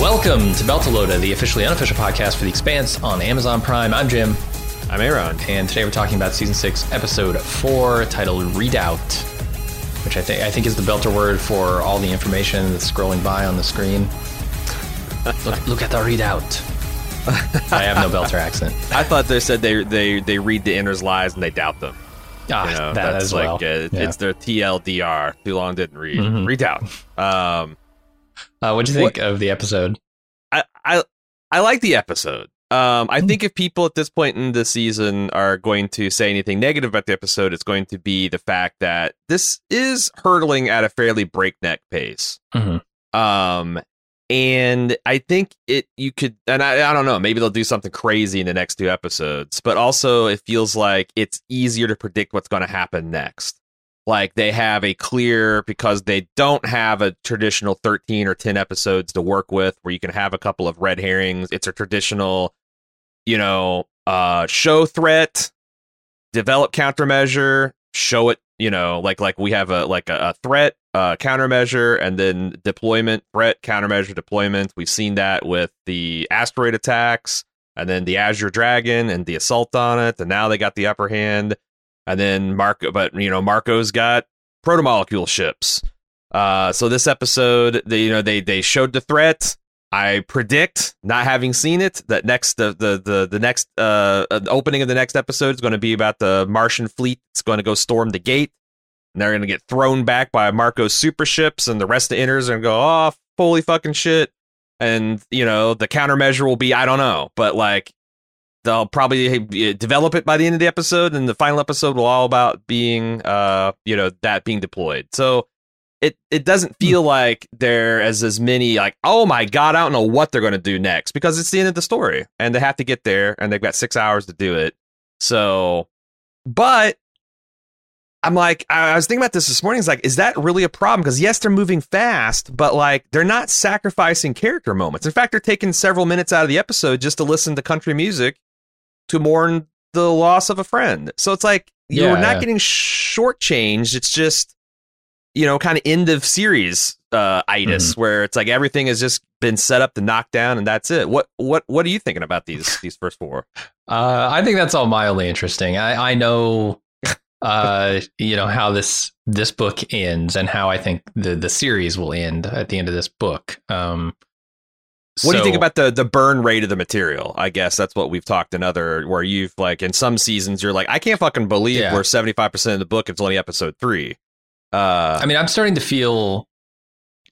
Welcome to Beltalota, the officially unofficial podcast for The Expanse on Amazon Prime. I'm Jim. I'm Aaron. And today we're talking about Season 6, Episode 4, titled Redoubt, which I think is the belter word for all the information that's scrolling by on the screen. Look at the Redoubt. I have no belter accent. I thought they said they read the inners' lies and they doubt them. That's as like, well. It's their TLDR, too long didn't read. Mm-hmm. Redoubt. What'd you think of the episode? I like the episode. I think if people at this point in the season are going to say anything negative about the episode, it's going to be the fact that this is hurtling at a fairly breakneck pace. Mm-hmm. And I think I don't know, maybe they'll do something crazy in the next two episodes, but also it feels like it's easier to predict what's going to happen next. Like they have a clear, because they don't have a traditional 13 or 10 episodes to work with where you can have a couple of red herrings. It's a traditional, show threat, develop countermeasure, show it, like we have a threat, countermeasure, and then deployment, threat, countermeasure, deployment. We've seen that with the asteroid attacks and then the Azure Dragon and the assault on it. And now they got the upper hand. And then Marco's got protomolecule ships. So this episode, they showed the threat. I predict, not having seen it, that next the opening of the next episode is going to be about the Martian fleet. It's going to go storm the gate, and they're going to get thrown back by Marco's super ships, and the rest of the inners are going to go, oh, holy fucking shit. And the countermeasure will be, I don't know, but like, they'll probably develop it by the end of the episode, and the final episode will all about being, that being deployed. So it doesn't feel like there is as many like, oh my God, I don't know what they're going to do next, because it's the end of the story and they have to get there and they've got 6 hours to do it. So, but I'm like, I was thinking about this morning. It's like, is that really a problem? Because yes, they're moving fast, but like they're not sacrificing character moments. In fact, they're taking several minutes out of the episode just to listen to country music to mourn the loss of a friend. So it's like, you're not getting shortchanged. It's just, kind of end of series itis, mm-hmm. where it's like everything has just been set up to knock down and that's it. What are you thinking about these first four? I think that's all mildly interesting. I know, how this book ends and how I think the series will end at the end of this book. What do you think about the burn rate of the material? I guess that's what we've talked where you've like, in some seasons you're like, I can't fucking believe we're 75% of the book. It's only episode 3. I mean, I'm starting to feel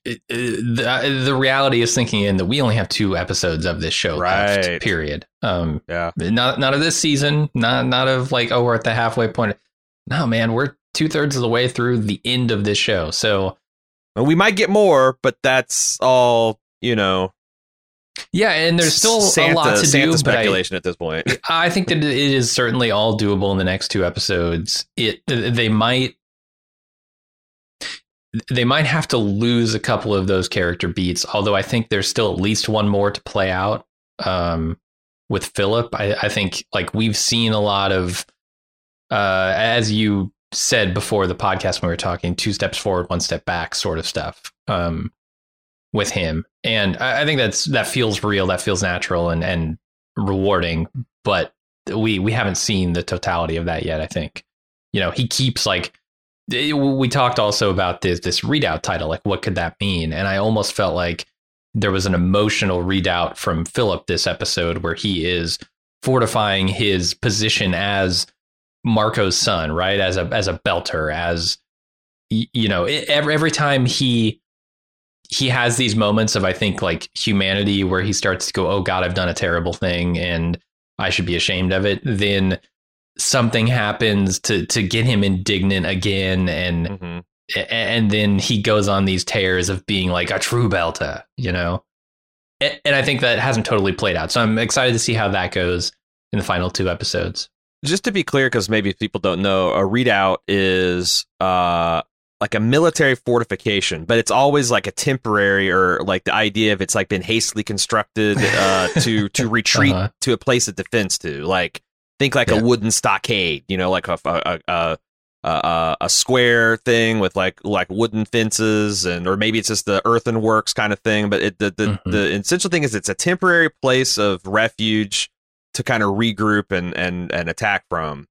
the reality is sinking in that we only have 2 episodes of this show. Right. Left, period. Not of this season. Not of like, oh, we're at the halfway point. No, man, we're 2/3 of the way through the end of this show. So, well, we might get more, but that's all, Yeah, and there's still a lot to do. Speculation at this point. I think that it is certainly all doable in the next 2 episodes. They might have to lose a couple of those character beats. Although I think there's still at least one more to play out with Philip. I think like we've seen a lot of, as you said before the podcast when we were talking, 2 steps forward, 1 step back sort of stuff. With him. And I think that feels real. That feels natural and rewarding, but we haven't seen the totality of that yet. I think, he keeps like, we talked also about this redoubt title, like what could that mean? And I almost felt like there was an emotional redoubt from Philip this episode where he is fortifying his position as Marco's son, right? As a belter, as every time he he has these moments of, I think, like humanity where he starts to go, oh, God, I've done a terrible thing and I should be ashamed of it. Then something happens to get him indignant again. And and then he goes on these tears of being like a true Belta, you know, and I think that hasn't totally played out. So I'm excited to see how that goes in the final two episodes. Just to be clear, because maybe people don't know, a redoubt is like a military fortification, but it's always like a temporary, or like the idea of it's like been hastily constructed to retreat to a place of defense to, like, think like a wooden stockade, you know, like a square thing with like wooden fences, and or maybe it's just the earthenworks kind of thing. But the essential thing is it's a temporary place of refuge to kind of regroup and attack from.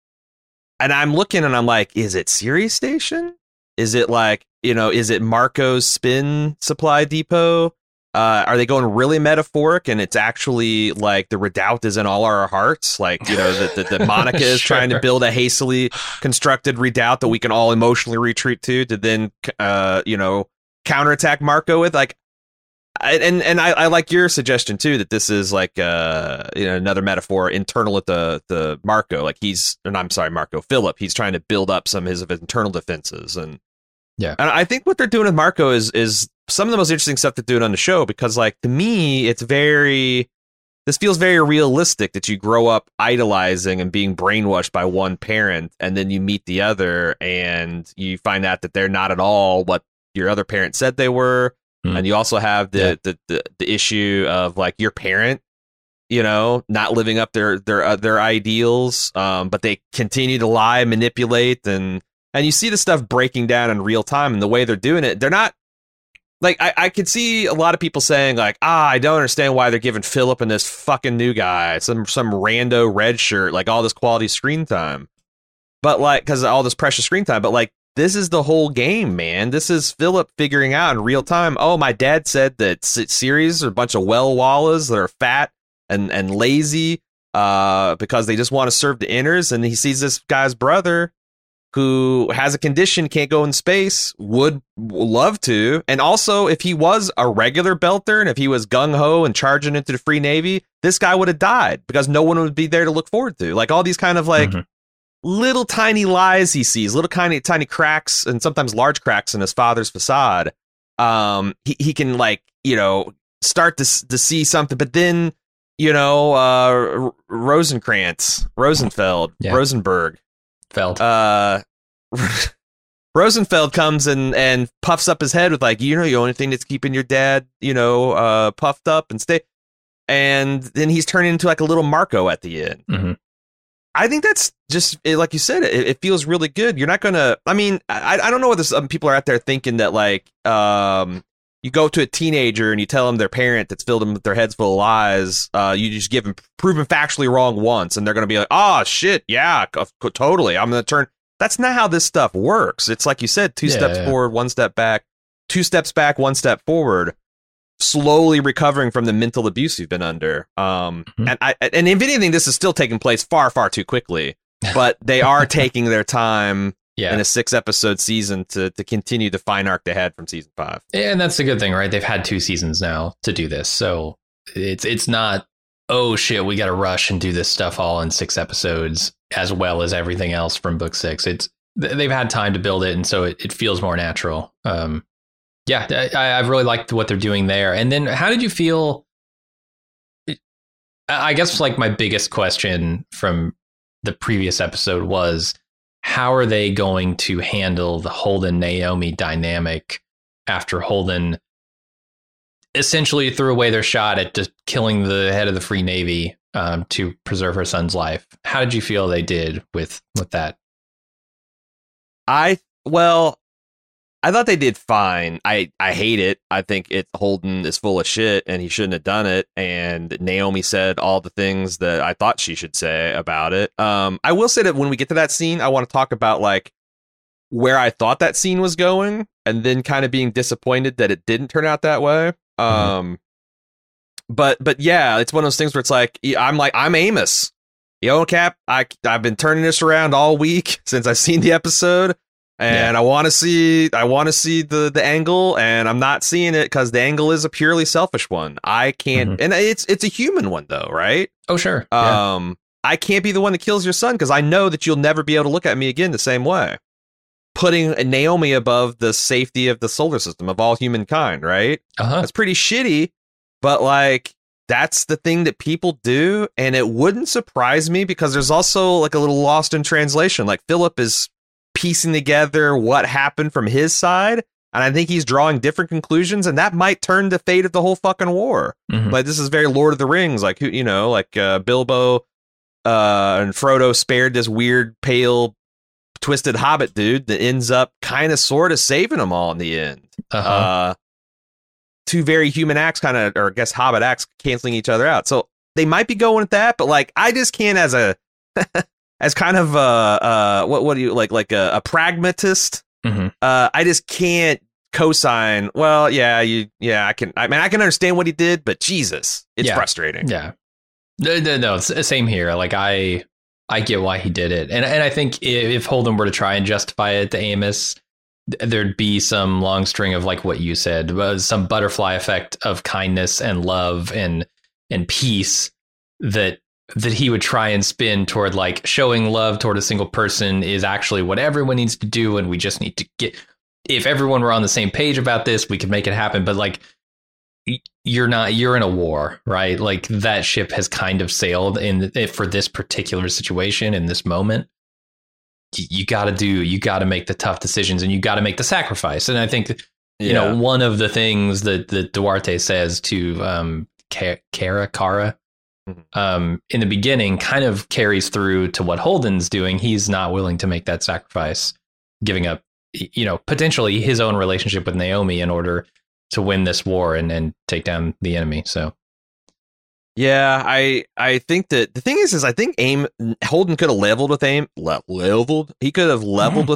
And I'm looking and I'm like, is it Sirius Station? Is it like, you know, is it Marco's spin supply depot? Are they going really metaphoric and it's actually like the redoubt is in all our hearts? Like, you know, that Monica is trying to build a hastily constructed redoubt that we can all emotionally retreat to then, you know, counterattack Marco with, like. And I like your suggestion, too, that this is like, you know, another metaphor internal at the Marco, like Philip. He's trying to build up some of his internal defenses. And yeah, and I think what they're doing with Marco is some of the most interesting stuff they're doing on the show, because, like, to me, this feels very realistic that you grow up idolizing and being brainwashed by one parent, and then you meet the other and you find out that they're not at all what your other parent said they were. And you also have the issue of, like, your parent, you know, not living up their ideals, but they continue to lie, manipulate, and you see the stuff breaking down in real time. And the way they're doing it, they're not like, I could see a lot of people saying, like, I don't understand why they're giving Philip and this fucking new guy, some rando red shirt, like, all this quality screen time, but like, because of all this precious screen time, but like. This is the whole game, man. This is Philip figuring out in real time. Oh, my dad said that Ceres are a bunch of well-wallas that are fat and lazy because they just want to serve the inners. And he sees this guy's brother who has a condition, can't go in space, would love to. And also, if he was a regular Belter and if he was gung-ho and charging into the Free Navy, this guy would have died because no one would be there to look forward to. Like, all these kind of, like... little tiny lies he sees, little tiny cracks, and sometimes large cracks in his father's facade. He can, like, you know, start to see something, but then, you know, Rosenfeld comes and puffs up his head with, like, you know, the only thing that's keeping your dad, you know, puffed up and stay. And then he's turning into like a little Marco at the end. I think that's just, like you said, it feels really good. You're not going to, I mean, I don't know whether some people are out there thinking that, like, you go to a teenager and you tell them their parent that's filled them with their heads full of lies. You just prove them factually wrong once, and they're going to be like, oh, shit, yeah, totally. I'm going to turn. That's not how this stuff works. It's like you said, two steps forward, one step back, two steps back, one step forward. Slowly recovering from the mental abuse you've been under. And if anything, this is still taking place far, far too quickly, but they are taking their time in a 6-episode season to continue the fine arc they had from season 5. And that's the good thing, right? They've had 2 seasons now to do this. So it's not, oh shit, we got to rush and do this stuff all in 6 episodes as well as everything else from book 6. It's, they've had time to build it. And so it feels more natural. Yeah, I've really liked what they're doing there. And then how did you feel? I guess, like, my biggest question from the previous episode was, how are they going to handle the Holden-Naomi dynamic after Holden essentially threw away their shot at just killing the head of the Free Navy to preserve her son's life? How did you feel they did with that? I thought they did fine. I hate it. I think Holden is full of shit and he shouldn't have done it. And Naomi said all the things that I thought she should say about it. I will say that when we get to that scene, I want to talk about, like, where I thought that scene was going and then kind of being disappointed that it didn't turn out that way. But yeah, it's one of those things where it's like, I'm Amos. Yo, Cap, I've been turning this around all week since I've seen the episode. And yeah. I want to see the angle, and I'm not seeing it because the angle is a purely selfish one. I can't, and it's a human one though, right? Oh sure. I can't be the one that kills your son because I know that you'll never be able to look at me again the same way. Putting Naomi above the safety of the solar system of all humankind, right? That's pretty shitty, but like that's the thing that people do, and it wouldn't surprise me because there's also like a little lost in translation. Like Philip is piecing together what happened from his side, and I think he's drawing different conclusions, and that might turn the fate of the whole fucking war. Like this is very Lord of the Rings, like, who, you know, like Bilbo and Frodo spared this weird pale twisted hobbit dude that ends up kind of sort of saving them all in the end. Two very human acts kind of, or I guess hobbit acts, canceling each other out. So they might be going with that, but like I just can't, as a as kind of a pragmatist, I just can't co-sign. Well, I can understand what he did, but Jesus, it's frustrating. No, same here. Like I get why he did it, and I think if Holden were to try and justify it to Amos, there'd be some long string of like what you said, some butterfly effect of kindness and love and peace that he would try and spin toward, like, showing love toward a single person is actually what everyone needs to do, and we just need to get, if everyone were on the same page about this, we could make it happen. But like, you're in a war, right? Like that ship has kind of sailed for this particular situation in this moment. You got to make the tough decisions, and you got to make the sacrifice. And I think, you know, one of the things that Duarte says to Cara, in the beginning kind of carries through to what Holden's doing. He's not willing to make that sacrifice, giving up, you know, potentially his own relationship with Naomi in order to win this war and take down the enemy. So yeah, I think that the thing is I think Holden could have leveled with with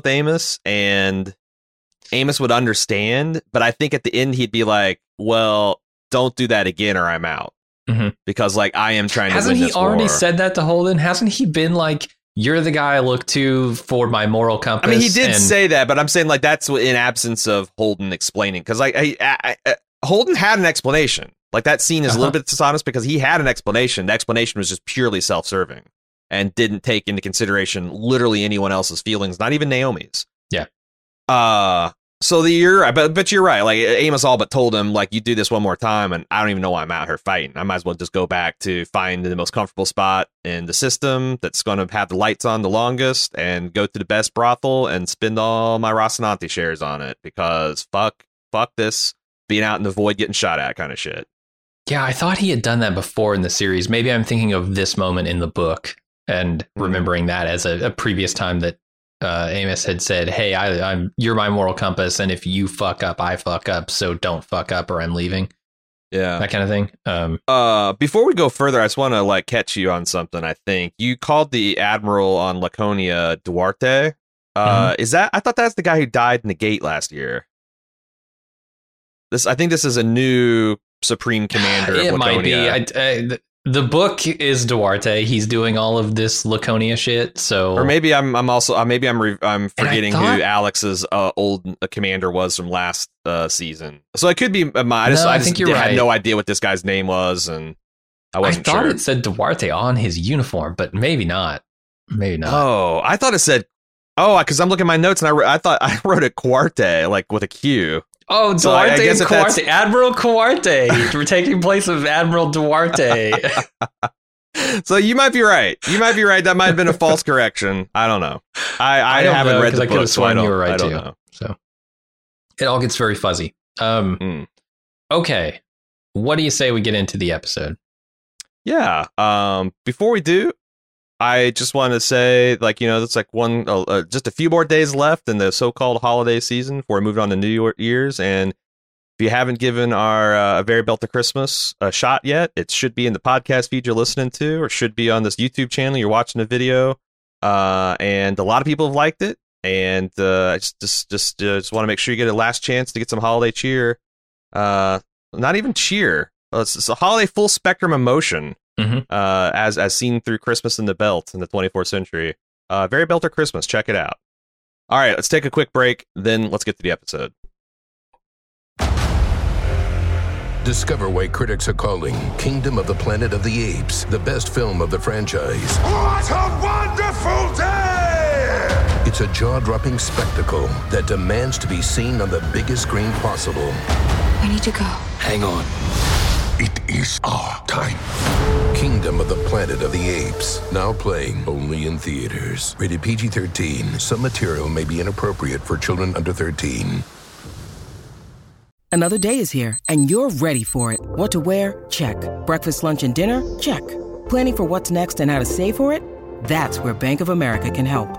Amos, and Amos would understand, but I think at the end he'd be like, well, don't do that again or I'm out. Because like I am trying to win this war. Hasn't he already said that to Holden? Hasn't he been like, you're the guy I look to for my moral compass? I mean, he did say that, but I'm saying like that's in absence of Holden explaining, because like Holden had an explanation. Like that scene is a little bit dishonest because he had an explanation. The explanation was just purely self-serving and didn't take into consideration literally anyone else's feelings, not even Naomi's. So but you're right. Like Amos all but told him, like, you do this one more time and I don't even know why I'm out here fighting. I might as well just go back to find the most comfortable spot in the system that's going to have the lights on the longest and go to the best brothel and spend all my Rocinante shares on it, because fuck this being out in the void getting shot at kind of shit. Yeah, I thought he had done that before in the series. Maybe I'm thinking of this moment in the book and remembering that as a previous time that Amos had said, hey, you're my moral compass, and if you fuck up, I fuck up, so don't fuck up or I'm leaving. Yeah, that kind of thing. Before we go further, I just want to like catch you on something. I think you called the admiral on Laconia Duarte. Is that, I thought that's the guy who died in the gate last year. This, I think this is a new supreme commander. It of might be. The book is Duarte. He's doing all of this Laconia shit. So, or maybe I'm forgetting who Alex's old commander was from last season. So it could be Midas. No, I think you're right. I had no idea what this guy's name was, and I thought it said Duarte on his uniform, but maybe not. Oh, I thought it said. Oh, because I'm looking at my notes and I thought I wrote it Cuarte, like with a Q. Oh, Duarte, so I guess, and Cuarte. Admiral Cuarte. We're taking place of Admiral Duarte. So you might be right. That might have been a false correction. I don't know. I haven't read the book. I could have sworn you were right, too. Know. So it all gets very fuzzy. Okay. What do you say we get into the episode? Yeah. Before we do, I just want to say, like, you know, it's like just a few more days left in the so-called holiday season before we move on to New Year's. And if you haven't given our Very Belta Christmas a shot yet, it should be in the podcast feed you're listening to, or should be on this YouTube channel you're watching the video. And a lot of people have liked it. And I just want to make sure you get a last chance to get some holiday cheer. Not even cheer. It's a holiday full spectrum emotion. As seen through Christmas in the Belt in the 24th century. Very Belter Christmas, check it out. All right, let's take a quick break, then let's get to the episode. Discover why critics are calling Kingdom of the Planet of the Apes the best film of the franchise. What a wonderful day! It's a jaw-dropping spectacle that demands to be seen on the biggest screen possible. I need to go. Hang on. It is our time. Kingdom of the Planet of the Apes. Now playing only in theaters. Rated PG-13. Some material may be inappropriate for children under 13. Another day is here, and you're ready for it. What to wear? Check. Breakfast, lunch, and dinner? Check. Planning for what's next and how to save for it? That's where Bank of America can help.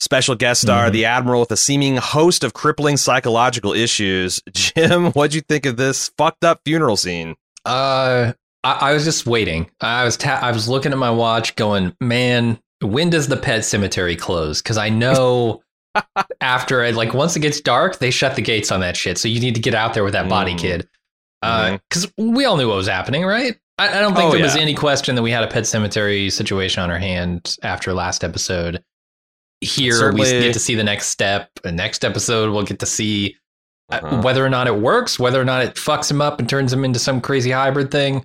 Special guest star, the Admiral with a seeming host of crippling psychological issues. Jim, what'd you think of this fucked up funeral scene? I was just waiting. I was looking at my watch going, man, when does the pet cemetery close? Because I know after it, like once it gets dark, they shut the gates on that shit. So you need to get out there with that body, kid. Because we all knew what was happening, right? I don't think there was any question that we had a pet cemetery situation on our hand after last episode. Here, certainly, we get to see the next step. And next episode, we'll get to see whether or not it works, whether or not it fucks him up and turns him into some crazy hybrid thing.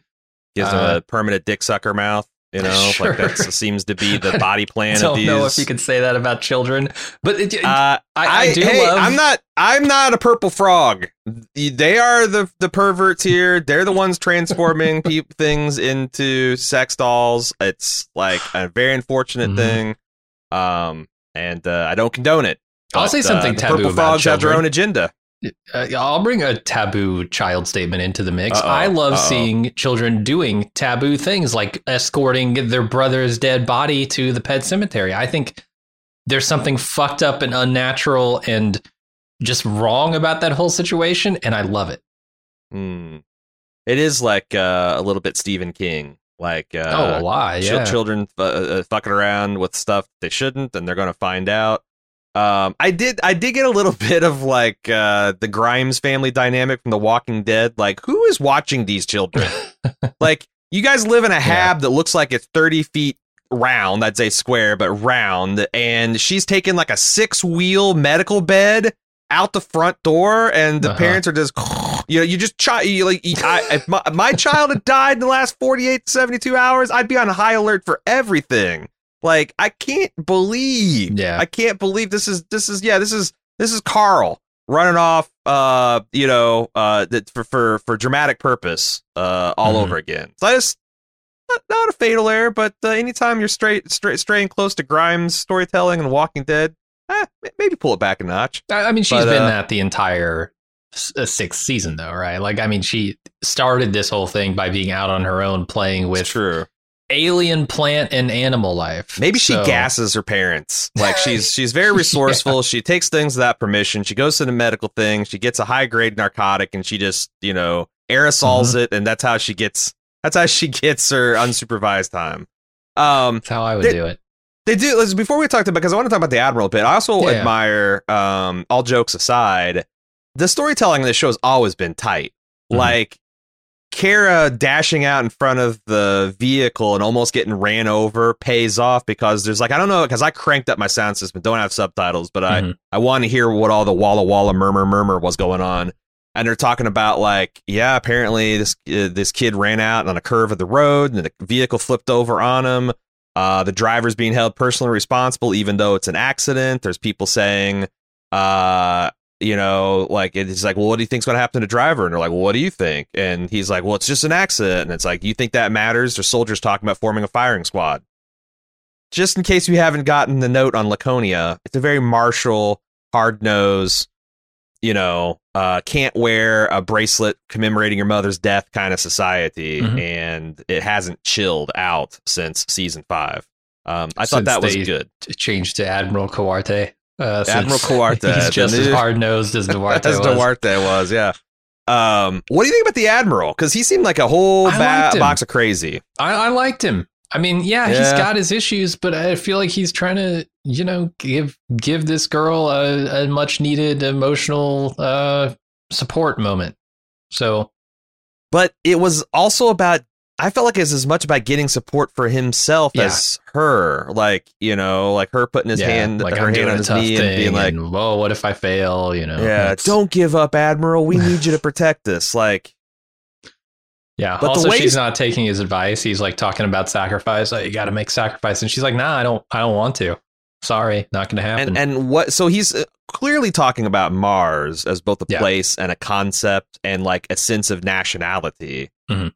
Gives him a permanent dick sucker mouth, you know, like that seems to be the body plan of these. I don't know if you can say that about children, but I do. Hey, love... I'm not a purple frog. They are the perverts here. They're the ones transforming things into sex dolls. It's like a very unfortunate thing. And I don't condone it. I'll say something taboo about children. Purple frogs have their own agenda. I'll bring a taboo child statement into the mix. I love seeing children doing taboo things like escorting their brother's dead body to the pet cemetery. I think there's something fucked up and unnatural and just wrong about that whole situation, and I love it. It is like a little bit Stephen King. Like, a lie, yeah. Children fucking around with stuff they shouldn't, and they're going to find out. I did get a little bit of like the Grimes family dynamic from The Walking Dead. Like, who is watching these children? Like, you guys live in a hab that looks like it's 30 feet round. I'd say square, but round. And she's taking like a 6-wheel medical bed out the front door, and the parents are just, you know, if my child had died in the last 48 to 72 hours, I'd be on high alert for everything. Like, I can't believe this is Carl running off, for dramatic purpose, all over again. So I just, not a fatal error, but anytime you're straying close to Grimes storytelling and The Walking Dead, maybe pull it back a notch. I mean, she's been that the entire sixth season, though, right? Like, I mean, she started this whole thing by being out on her own, playing with. True. Alien plant and animal life. Maybe she gasses her parents. Like, she's very resourceful. Yeah. She takes things without permission. She goes to the medical thing. She gets a high grade narcotic, and she just, you know, aerosols it, and that's how she gets her unsupervised time. That's how I would do it. They do. Listen, before we talked about, because I want to talk about the Admiral a bit. I also admire, all jokes aside, the storytelling in this show has always been tight. Like, Kara dashing out in front of the vehicle and almost getting ran over pays off because there's like, I don't know, because I cranked up my sound system, don't have subtitles, but I want to hear what all the walla walla murmur was going on. And they're talking about like, yeah, apparently this kid ran out on a curve of the road and the vehicle flipped over on him. The driver's being held personally responsible, even though it's an accident. There's people saying, you know, like, it's like, well, what do you think's going to happen to the driver? And they're like, well, what do you think? And he's like, well, it's just an accident. And it's like, you think that matters? There's soldiers talking about forming a firing squad. Just in case you haven't gotten the note on Laconia, it's a very martial, hard nose, you know, can't wear a bracelet commemorating your mother's death kind of society. And it hasn't chilled out since season 5. I thought that was good. Changed to Admiral Coarte. Admiral Coarte. He's just as hard-nosed as Duarte was. Yeah. What do you think about the Admiral? Because he seemed like a whole box of crazy. I liked him. I mean, yeah, he's got his issues, but I feel like he's trying to, you know, give this girl a much needed emotional support moment. So, but it was also about, I felt like it was as much about getting support for himself as her, like, you know, like her putting his hand, like her hand on his knee and being like, and, "Whoa, what if I fail?" You know, don't give up, Admiral. We need you to protect us. Like, but also, she's not taking his advice. He's like talking about sacrifice. Like, you got to make sacrifice, and she's like, "Nah, I don't want to. Sorry, not going to happen." And what? So he's clearly talking about Mars as both a place and a concept, and like a sense of nationality. Mm-hmm.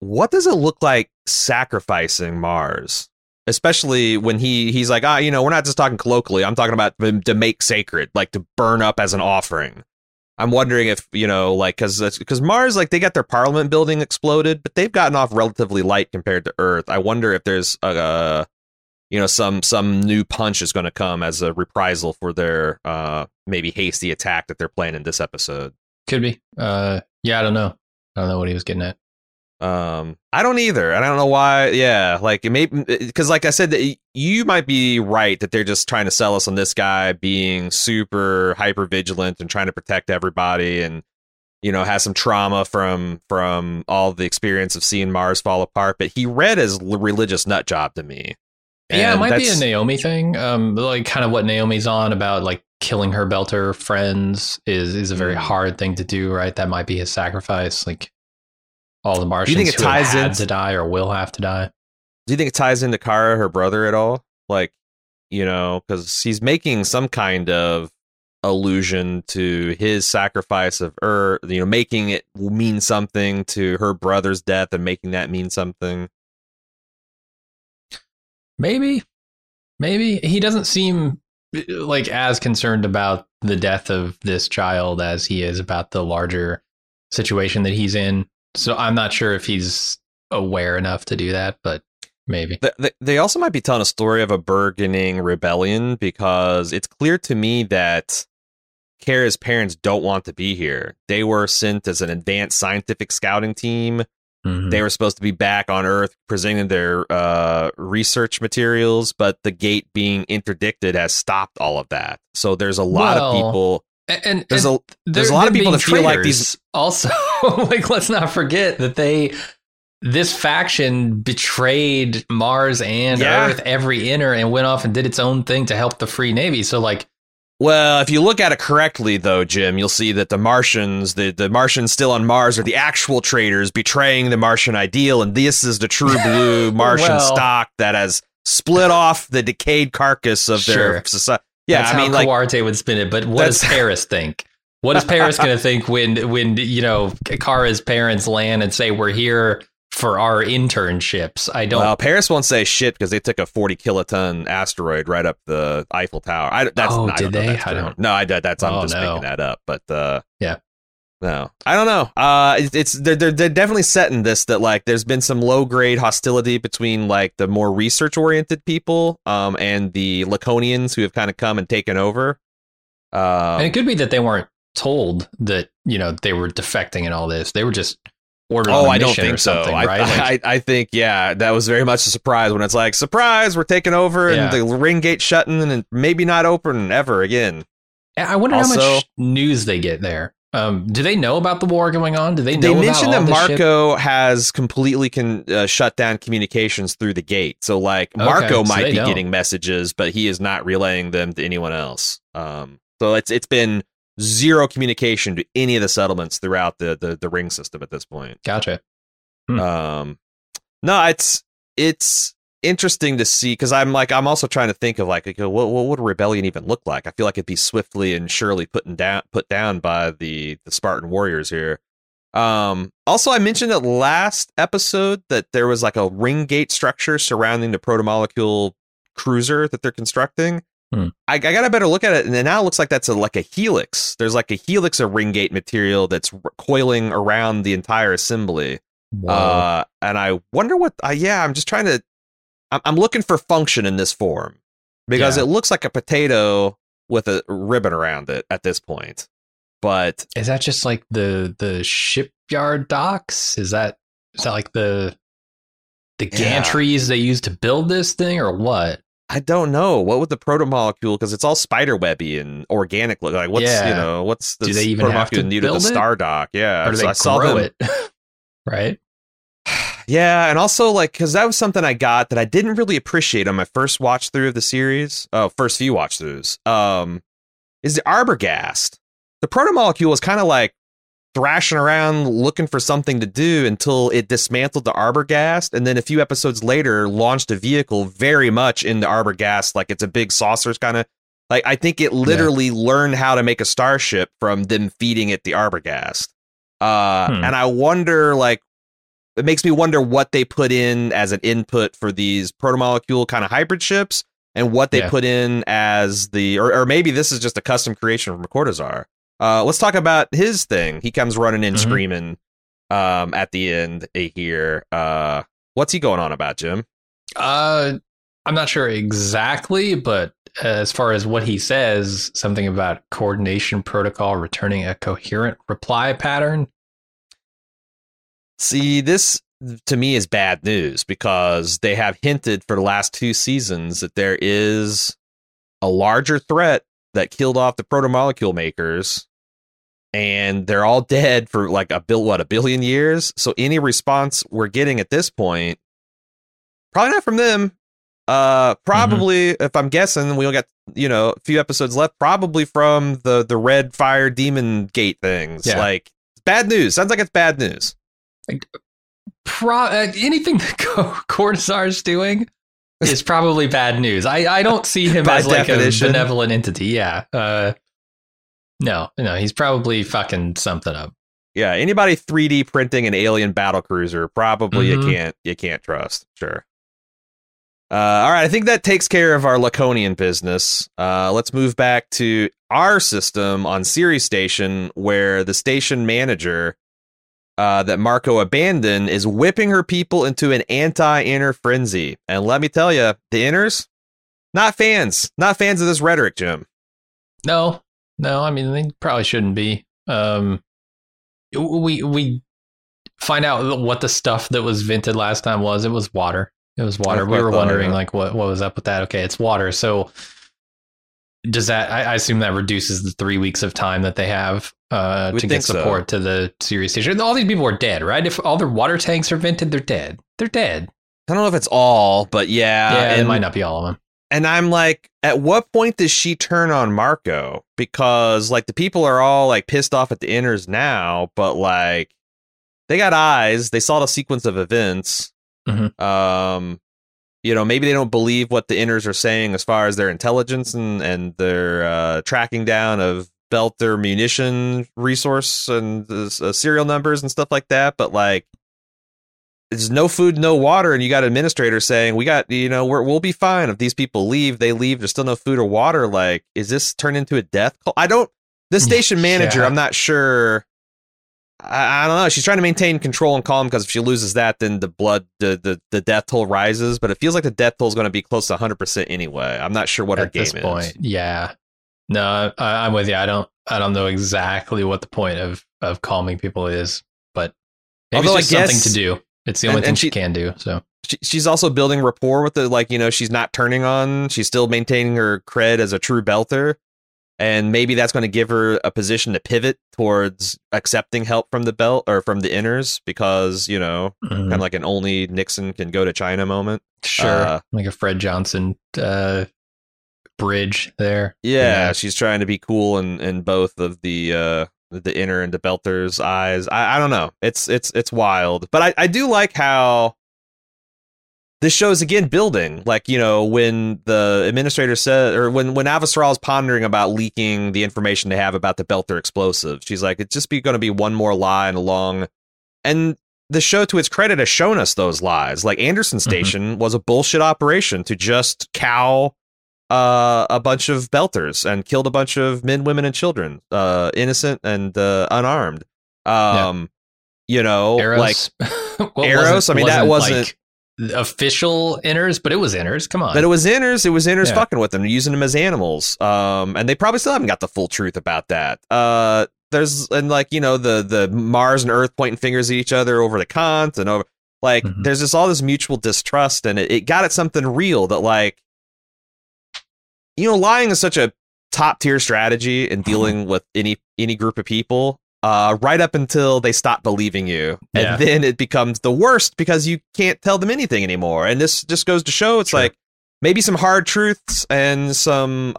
What does it look like sacrificing Mars, especially when he's like, you know, we're not just talking colloquially. I'm talking about to make sacred, like to burn up as an offering. I'm wondering if, you know, like because Mars, like they got their parliament building exploded, but they've gotten off relatively light compared to Earth. I wonder if there's you know, some new punch is going to come as a reprisal for their maybe hasty attack that they're playing in this episode. Could be. I don't know. I don't know what he was getting at. I don't either. I don't know why. Yeah, like it may, because like I said, that you might be right that they're just trying to sell us on this guy being super hyper vigilant and trying to protect everybody, and you know, has some trauma from all the experience of seeing Mars fall apart. But he read as religious nut job to me. And it might be a Naomi thing. Like kind of what Naomi's on about, like killing her Belter friends is a very hard thing to do, right? That might be his sacrifice, like. All the Martians to die or will have to die. Do you think it ties into Kara, her brother, at all? Like, you know, because he's making some kind of allusion to his sacrifice of Earth, you know, making it mean something to her brother's death and making that mean something. Maybe he doesn't seem like as concerned about the death of this child as he is about the larger situation that he's in. So I'm not sure if he's aware enough to do that, but maybe. They also might be telling a story of a burgeoning rebellion, because it's clear to me that Kara's parents don't want to be here. They were sent as an advanced scientific scouting team. Mm-hmm. They were supposed to be back on Earth presenting their research materials, but the gate being interdicted has stopped all of that. So there's a lot of people... And there's a lot of people that feel like these also, like, let's not forget that this faction betrayed Mars and Earth, every inner, and went off and did its own thing to help the Free Navy. So like, well, if you look at it correctly, though, Jim, you'll see that the Martians still on Mars are the actual traitors betraying the Martian ideal. And this is the true blue Martian stock that has split off the decayed carcass of their society. Yeah, that's how Kawarte would spin it. But what does Paris think? What is Paris going to think when you know Kara's parents land and say we're here for our internships? Well, Paris won't say shit because they took a 40 kiloton asteroid right up the Eiffel Tower. Making that up. But no, I don't know. They're definitely setting this that like there's been some low grade hostility between like the more research oriented people and the Laconians who have kind of come and taken over. And it could be that they weren't told that, you know, they were defecting and all this. They were just ordered. Oh, I don't think so. Right? I think that was very much a surprise when it's like, surprise, we're taking over and the ring gate shutting and maybe not open ever again. I wonder how much news they get there. Do they know about the war going on? They mentioned that Marco has completely shut down communications through the gate. So, like, Marco might be getting messages, but he is not relaying them to anyone else. So it's been zero communication to any of the settlements throughout the ring system at this point. Gotcha. Hmm. No, it's interesting to see, because I'm also trying to think of like what would a rebellion even look like. I feel like it'd be swiftly and surely put down by the Spartan warriors here. Also, I mentioned that last episode that there was like a ring gate structure surrounding the protomolecule cruiser that they're constructing. I got a better look at it, and now it looks like that's like a helix. There's like a helix of ring gate material that's coiling around the entire assembly. Wow. And I wonder what I'm just trying to, I'm looking for function in this form, because it looks like a potato with a ribbon around it at this point. But is that just like the shipyard docks? Is that like the gantries they use to build this thing, or what? I don't know. What would the protomolecule, because it's all spider webby and organic look like, what's you know, what's the protomolecule need at the star dock? Yeah. Or do they grow it? Right. Yeah, and also, like, because that was something I got that I didn't really appreciate on my first watch through of the series. Oh, first few watch throughs. Is the Arbogast. The protomolecule was kind of like thrashing around looking for something to do until it dismantled the Arbogast, and then a few episodes later launched a vehicle very much in the Arbogast, like it's a big saucers kind of. Like, I think it literally learned how to make a starship from them feeding it the Arbogast. And I wonder, like, it makes me wonder what they put in as an input for these protomolecule kind of hybrid ships, and what they put in as the, or maybe this is just a custom creation from Cortazar. Let's talk about his thing. He comes running in screaming at the end here. What's he going on about, Jim? I'm not sure exactly, but as far as what he says, something about coordination protocol returning a coherent reply pattern. See, this to me is bad news, because they have hinted for the last two seasons that there is a larger threat that killed off the protomolecule makers, and they're all dead for like a billion years. So any response we're getting at this point, probably not from them. Probably if I'm guessing, we all got, you know, a few episodes left, probably from the red fire demon gate things. Yeah. Like, bad news. Sounds like it's bad news. Like, anything that Cortazar's doing is probably bad news. I don't see him as like definition. A benevolent entity. Yeah. No, he's probably fucking something up. Yeah, anybody 3D printing an alien battle cruiser, probably you can't trust. Sure. All right, I think that takes care of our Laconian business. Let's move back to our system on Sirius Station, where the station manager that Marco abandoned is whipping her people into an anti-inner frenzy. And let me tell you, the inners, not fans of this rhetoric, Jim. No, I mean, they probably shouldn't be. We find out what the stuff that was vented last time was. It was water. We were wondering, like, what was up with that? Okay, it's water. So does that, I assume that reduces the 3 weeks of time that they have to get support to the Sirius Station. All these people are dead, right? If all their water tanks are vented, they're dead. I don't know if it's all, but yeah. And it might not be all of them. And I'm like, at what point does she turn on Marco? Because, like, the people are all, like, pissed off at the inners now, but, like, they got eyes. They saw the sequence of events. Mm-hmm. You know, maybe they don't believe what the inners are saying as far as their intelligence and their tracking down of Belter munition resource and serial numbers and stuff like that. But, like, there's no food, no water, and you got administrators saying, we got, you know, we'll be fine. If these people leave, they leave. There's still no food or water. Like, is this turned into a death cult? This station manager, I'm not sure. I don't know. She's trying to maintain control and calm, because if she loses that, then the death toll rises. But it feels like the death toll is going to be close to 100% anyway. I'm not sure what her game is at this point. Yeah, no, I'm with you. I don't know exactly what the point of calming people is, but maybe it's just something to do. It's the only thing she can do. So she's also building rapport with the, like, you know, she's not turning on. She's still maintaining her cred as a true Belter. And maybe that's going to give her a position to pivot towards accepting help from the Belt or from the inners, because, you know, kind of like an only Nixon can go to China moment. Sure. Like a Fred Johnson bridge there. Yeah, she's trying to be cool in both of the inner and the Belter's eyes. I don't know. It's wild. But I do like how this show is, again, building, like, you know, when the administrator said, or when Avasral is pondering about leaking the information they have about the Belter explosive, she's like, it's just going to be one more lie and a long. And the show, to its credit, has shown us those lies. Like, Anderson Station was a bullshit operation to just cow a bunch of Belters and killed a bunch of men, women, and children, innocent and unarmed. You know, Eros. Like Eros. I mean, that wasn't. Like, official inners, but it was inners. Come on. But it was inners fucking with them, using them as animals. And they probably still haven't got the full truth about that. there's, and like, you know, the Mars and Earth pointing fingers at each other over the Kant and over, like, mm-hmm. there's just all this mutual distrust, and it got at something real that, like, you know, lying is such a top tier strategy in dealing with any group of people, right up until they stop believing you, and then it becomes the worst because you can't tell them anything anymore. And this just goes to show, it's like, maybe some hard truths and some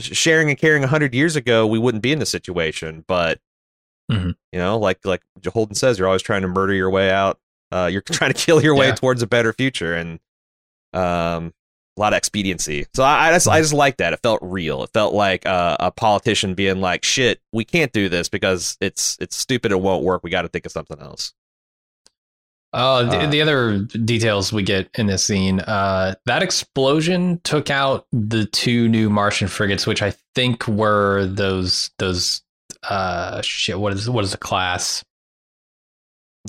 sharing and caring 100 years ago, we wouldn't be in this situation. But, you know, like Holden says, you're always trying to murder your way out. You're trying to kill your way towards a better future. And a lot of expediency. So I just like that. It felt real. It felt like a politician being like, shit, we can't do this because it's stupid. It won't work. We got to think of something else. The other details we get in this scene, that explosion took out the two new Martian frigates, which I think were those what is the class?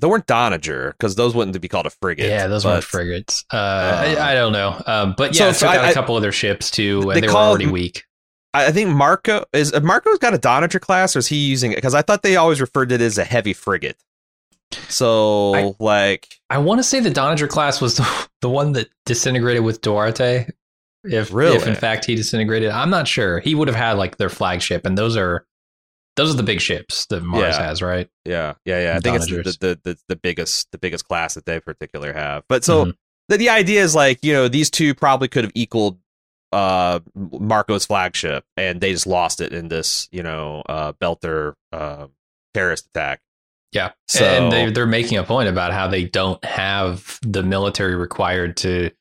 They weren't Donager, because those wouldn't be called a frigate. Yeah, those weren't frigates. I don't know. But yeah, so it took out a couple other ships too, and they were already weak. I think Marco's got a Donager class, or is he using it? Because I thought they always referred to it as a heavy frigate. So I want to say the Donager class was the one that disintegrated with Duarte. If in fact he disintegrated, I'm not sure. He would have had like their flagship, and those are the big ships that Mars has, right? Yeah. I think it's the biggest class that they particularly have. But so the idea is, like, you know, these two probably could have equaled Marco's flagship, and they just lost it in this, you know, Belter terrorist attack. Yeah, so, and they're making a point about how they don't have the military required to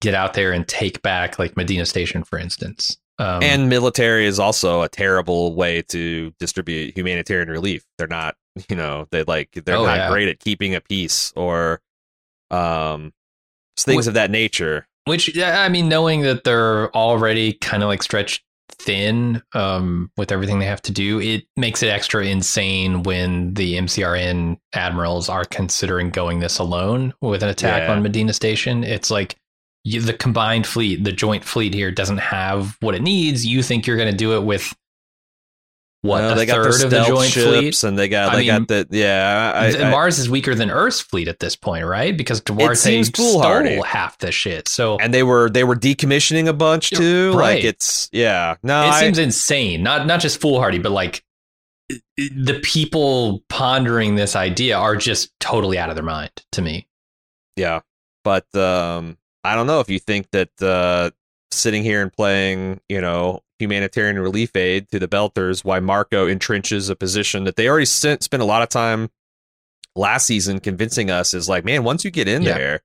get out there and take back, like, Medina Station, for instance. And military is also a terrible way to distribute humanitarian relief. They're not, you know, they're not great at keeping a peace or things of that nature. Which, I mean, knowing that they're already kind of, like, stretched thin with everything they have to do, it makes it extra insane when the MCRN admirals are considering going this alone with an attack on Medina Station. It's like, the combined fleet, the joint fleet here, doesn't have what it needs. You think you're going to do it with a third of the joint fleet, and Mars is weaker than Earth's fleet at this point, right? Because Duarte stole half the shit. So, and they were decommissioning a bunch too. Right. Like, it's it seems insane. Not just foolhardy, but like the people pondering this idea are just totally out of their mind to me. Yeah, but I don't know if you think that sitting here and playing, you know, humanitarian relief aid to the Belters, why Marco entrenches a position that they already spent a lot of time last season convincing us is like, man, once you get in there,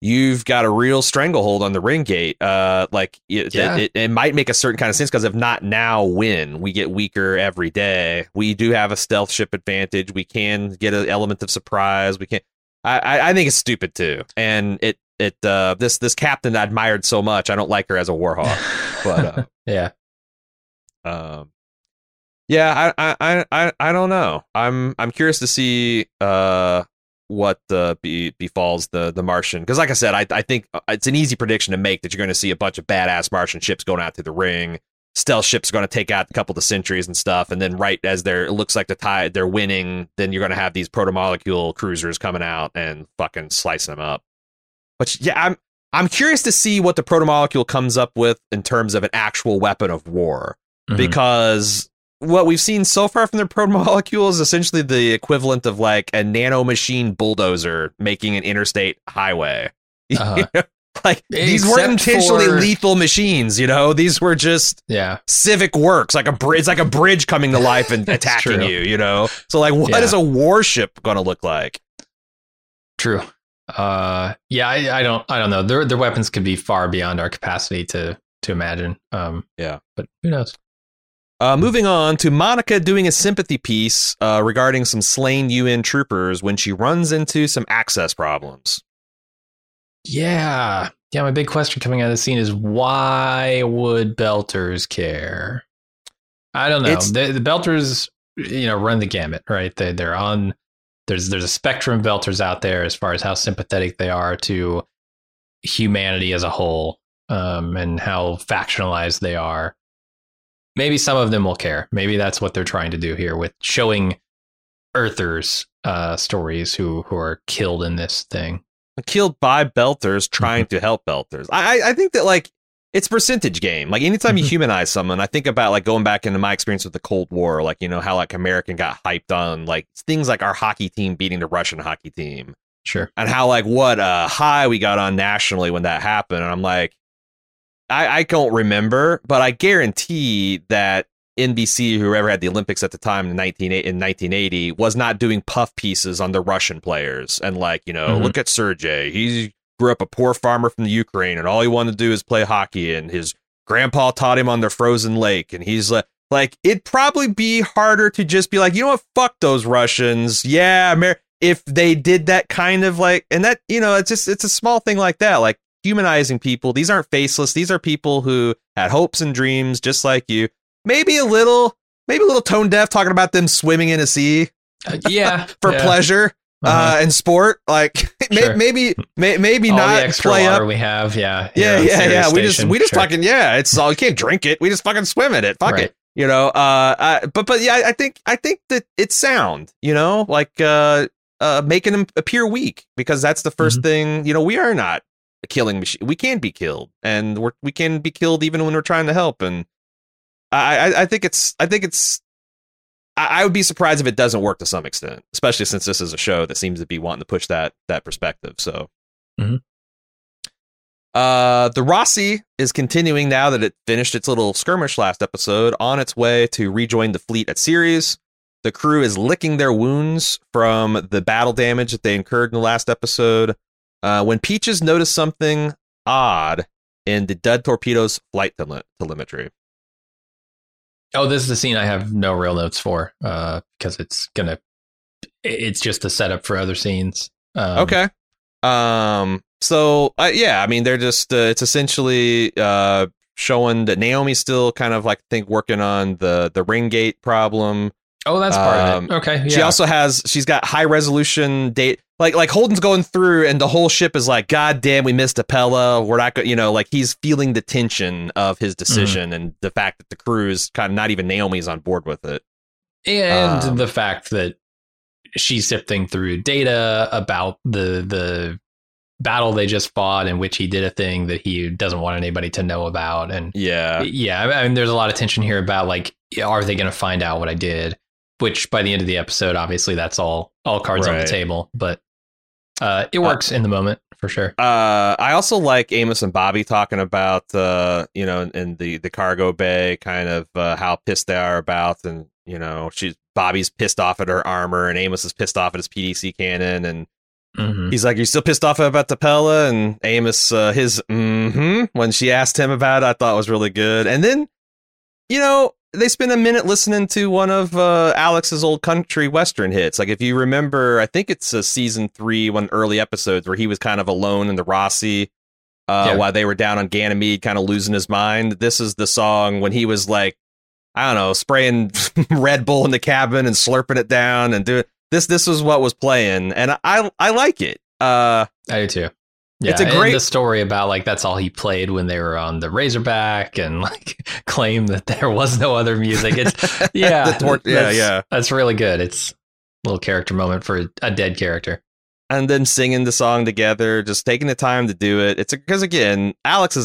you've got a real stranglehold on the ring gate. It might make a certain kind of sense, because if not now, when we get weaker every day, we do have a stealth ship advantage. We can get an element of surprise. We can. I think it's stupid too, and this captain I admired so much. I don't like her as a warhawk, but I don't know. I'm curious to see what befalls the Martian, because like I said, I think it's an easy prediction to make that you're going to see a bunch of badass Martian ships going out through the ring. Stealth ships are going to take out a couple of the sentries and stuff, and then right as it looks like the tide, they're winning, then you're going to have these protomolecule cruisers coming out and fucking slicing them up. But yeah, I'm curious to see what the protomolecule comes up with in terms of an actual weapon of war, because what we've seen so far from the protomolecule is essentially the equivalent of like a nanomachine bulldozer making an interstate highway. Like, these weren't intentionally lethal machines, you know. These were just civic works, like it's like a bridge coming to life and attacking you, you know. So like, what is a warship going to look like? True. I don't know. Their weapons could be far beyond our capacity to imagine. But who knows? Moving on to Monica doing a sympathy piece regarding some slain UN troopers when she runs into some access problems. Yeah. My big question coming out of the scene is, why would Belters care? I don't know. The Belters, you know, run the gamut, right? They're on. There's a spectrum of Belters out there as far as how sympathetic they are to humanity as a whole, and how factionalized they are. maybe some of them will care. Maybe that's what they're trying to do here with showing Earthers stories who are killed in this thing. Killed by Belters trying to help Belters. I think that, like, it's a percentage game. Like, anytime you humanize someone, I think about, like, going back into my experience with the Cold War, like, you know, how, like, American got hyped on, like, things like our hockey team beating the Russian hockey team. Sure. And how, like, what high we got on nationally when that happened. And I'm like, I don't remember, but I guarantee that NBC, whoever had the Olympics at the time in 1980, was not doing puff pieces on the Russian players. And, like, you know, look at Sergei. He grew up a poor farmer from the Ukraine, and all he wanted to do is play hockey. And his grandpa taught him on the frozen lake. And he's like, it'd probably be harder to just be like, you know what? Fuck those Russians. Yeah. If they did that kind of, like, and that, you know, it's just, it's a small thing like that. Like, humanizing people. These aren't faceless. These are people who had hopes and dreams just like you. Maybe a little tone deaf talking about them swimming in a sea for pleasure and sport. Like, sure. maybe all not the extra play water up. We have. Yeah. We just sure. Fucking, yeah, it's all, you can't drink it. We just fucking swim in it. Fuck right. It. You know, but yeah, I think that it's sound, you know, like, making them appear weak, because that's the first thing, you know, we are not a killing machine. We can be killed, and we can be killed even when we're trying to help. And I would be surprised if it doesn't work to some extent, especially since this is a show that seems to be wanting to push that perspective. So the Rossi is continuing now that it finished its little skirmish last episode, on its way to rejoin the fleet at Ceres. The crew is licking their wounds from the battle damage that they incurred in the last episode. When Peaches noticed something odd in the dead torpedo's flight telemetry. Oh, this is the scene I have no real notes for, because it's just a setup for other scenes. Okay. So, yeah, I mean, they're just, it's essentially showing that Naomi's still kind of, like, I think, working on the ring gate problem. Oh, that's part of it. Okay. Yeah. She also she's got high resolution data. Like Holden's going through, and the whole ship is like, God damn, we missed a Pella. We're not going, you know, like, he's feeling the tension of his decision and the fact that the crew is kind of, not even Naomi's on board with it. And the fact that she's sifting through data about the battle they just fought, in which he did a thing that he doesn't want anybody to know about. And yeah, I mean, there's a lot of tension here about, like, are they going to find out what I did? Which, by the end of the episode, obviously that's all cards right on the table, but it works in the moment for sure. I also like Amos and Bobby talking about, you know, in the cargo bay, kind of how pissed they are about, and, you know, Bobby's pissed off at her armor, and Amos is pissed off at his PDC cannon, and he's like, "You're still pissed off about the Pella?" And Amos, his when she asked him about it, I thought was really good. And then, you know, they spend a minute listening to one of Alex's old country Western hits. Like, if you remember, I think it's season 3, one early episodes where he was kind of alone in the Rossi while they were down on Ganymede, kind of losing his mind. This is the song when he was, like, I don't know, spraying Red Bull in the cabin and slurping it down and doing this. This was what was playing. And I like it. I do too. Yeah, it's a great, and the story about, like, that's all he played when they were on the Razorback, and, like, claim that there was no other music. It's that's really good. It's a little character moment for a dead character, and then singing the song together, just taking the time to do it. It's because, again, Alex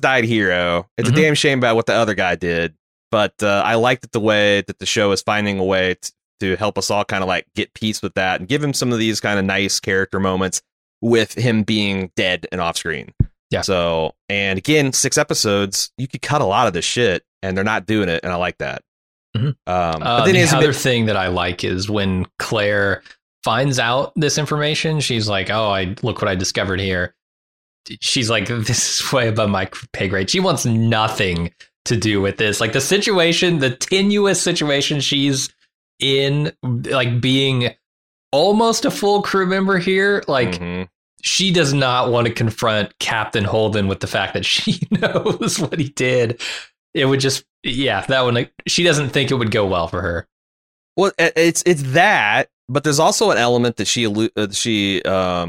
died hero. It's a damn shame about what the other guy did, but I liked it, the way that the show is finding a way to help us all kind of, like, get peace with that and give him some of these kind of nice character moments, with him being dead and off screen. Yeah. So, and again, 6 episodes, you could cut a lot of this shit, and they're not doing it. And I like that. But then the other thing that I like is when Claire finds out this information, she's like, "Oh, look what I discovered here." She's like, "This is way above my pay grade." She wants nothing to do with this. Like, the situation, the tenuous situation she's in, like, being almost a full crew member here, like, she does not want to confront Captain Holden with the fact that she knows what he did. It would just, that one, like, she doesn't think it would go well for her. Well, it's that, but there's also an element that she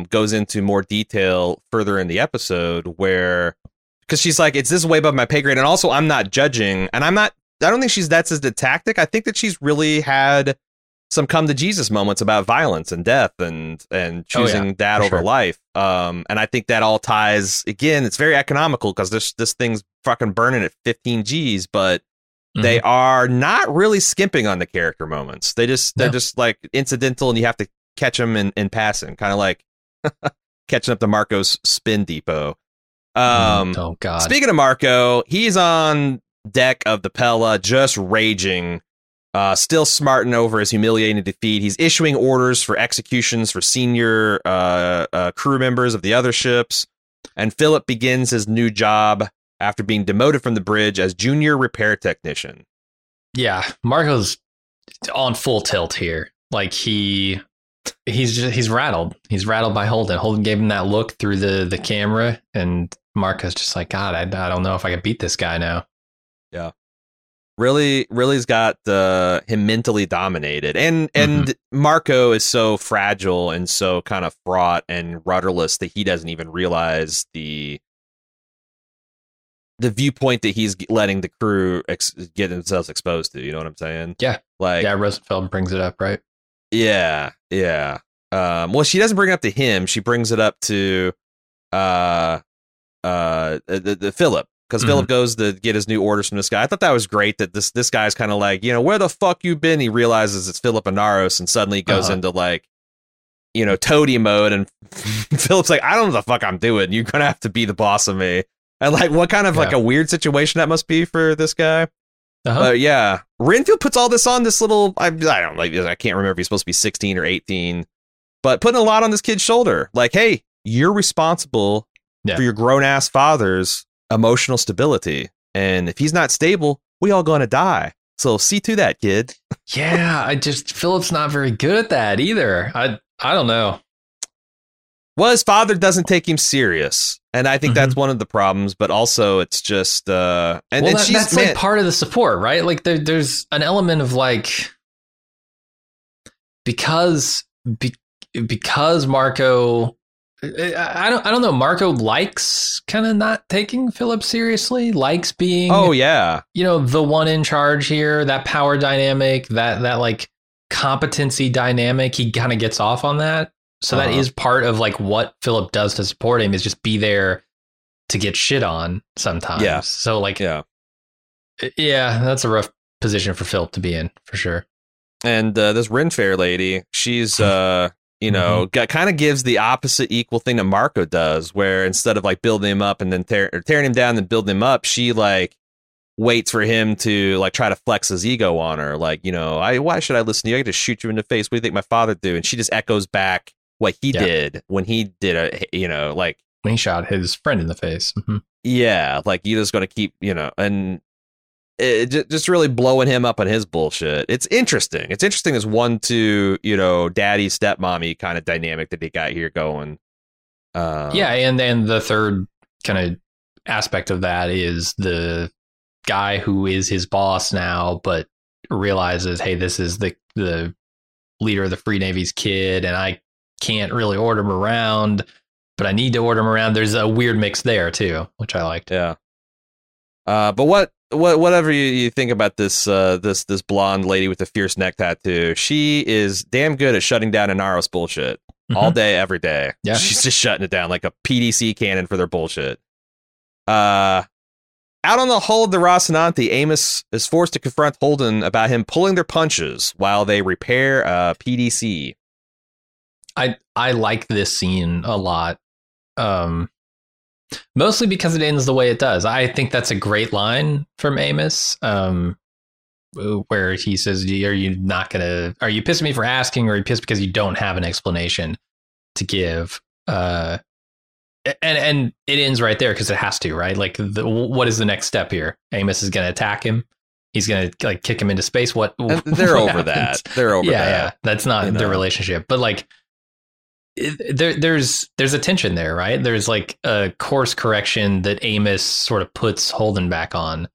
goes into more detail further in the episode, where, because she's like, it's this way above my pay grade, and also I'm not judging, and I'm not I don't think that's as a tactic. I think that she's really had some come to Jesus moments about violence and death and choosing that over life. And I think that all ties again. It's very economical because this thing's fucking burning at 15 G's, but they are not really skimping on the character moments. They're just like incidental, and you have to catch them in passing, kind of like catching up to Marco's spin depot. Oh God! Speaking of Marco, he's on deck of the Pella, just raging. Still smarting over his humiliating defeat. He's issuing orders for executions for senior crew members of the other ships. And Philip begins his new job after being demoted from the bridge as junior repair technician. Yeah, Marco's on full tilt here. Like he's rattled. He's rattled by Holden. Holden gave him that look through the camera, and Marco's just like, God, I don't know if I can beat this guy now. Yeah. Really's got him mentally dominated, and Marco is so fragile and so kind of fraught and rudderless that he doesn't even realize the viewpoint that he's letting the crew get themselves exposed to. You know what I'm saying? Yeah, Rosenfeld brings it up, right? Yeah. Well, she doesn't bring it up to him. She brings it up to the Philip. Because Philip goes to get his new orders from this guy. I thought that was great that this guy's kind of like, you know, where the fuck you been? He realizes it's Philip Anaros and suddenly goes into like, you know, toady mode. And Philip's like, I don't know what the fuck I'm doing. You're going to have to be the boss of me. And like, what kind of like a weird situation that must be for this guy. But yeah, Renfield puts all this on this little, I can't remember if he's supposed to be 16 or 18, but putting a lot on this kid's shoulder. Like, hey, you're responsible for your grown ass father's emotional stability, and if he's not stable, we all gonna die, so see to that, kid. Yeah, I just Philip's not very good at that either. I don't know. Well, his father doesn't take him serious, and I think that's one of the problems, but also it's just that's like part of the support, right? Like there's an element of like because Marco, I don't know. Marco likes kind of not taking Philip seriously, likes being, you know, the one in charge here, that power dynamic, that like competency dynamic. He kind of gets off on that. So that is part of like what Philip does to support him, is just be there to get shit on sometimes. Yeah. So like, yeah, that's a rough position for Philip to be in for sure. And this Renfair lady, she's, you know, kind of gives the opposite equal thing that Marco does, where instead of like building him up and then tearing him down and building him up, she like waits for him to like try to flex his ego on her. Like, you know, why should I listen to you? I get to shoot you in the face. What do you think my father do? And she just echoes back what he did when he did a, you know, like when he shot his friend in the face. Yeah. Like you just going to keep, you know, and it just really blowing him up on his bullshit. It's interesting. It's interesting this 1-2, you know, daddy stepmommy kind of dynamic that they got here going. Yeah, and the third kind of aspect of that is the guy who is his boss now, but realizes, hey, this is the leader of the Free Navy's kid, and I can't really order him around, but I need to order him around. There's a weird mix there too, which I liked. Yeah. But whatever you think about this this blonde lady with the fierce neck tattoo, she is damn good at shutting down Anaros bullshit all day, every day. Yeah, she's just shutting it down like a PDC cannon for their bullshit. Out on the hull of the Rocinante, Amos is forced to confront Holden about him pulling their punches while they repair a PDC. I like this scene a lot. Mostly because it ends the way it does. I think that's a great line from Amos, where he says, are you pissed at me for asking, or are you pissed because you don't have an explanation to give? And it ends right there because it has to, right? Like, what is the next step here? Amos is going to attack him. He's going to like kick him into space. They're over that. That's not their relationship. But like, There's a tension there, right? There's like a course correction that Amos sort of puts Holden back on,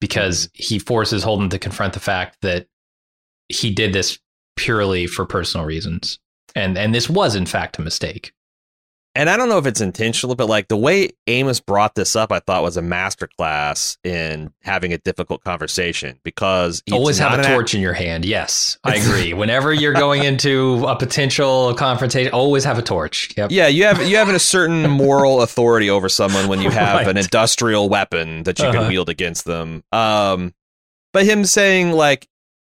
because he forces Holden to confront the fact that he did this purely for personal reasons, and this was in fact a mistake. and I don't know if it's intentional, but like the way Amos brought this up, I thought was a masterclass in having a difficult conversation, because always have a torch in your hand. Yes, I agree. Whenever you're going into a potential confrontation, always have a torch. Yep. Yeah, you have a certain moral authority over someone when you have right. an industrial weapon that you can wield against them. But him saying like,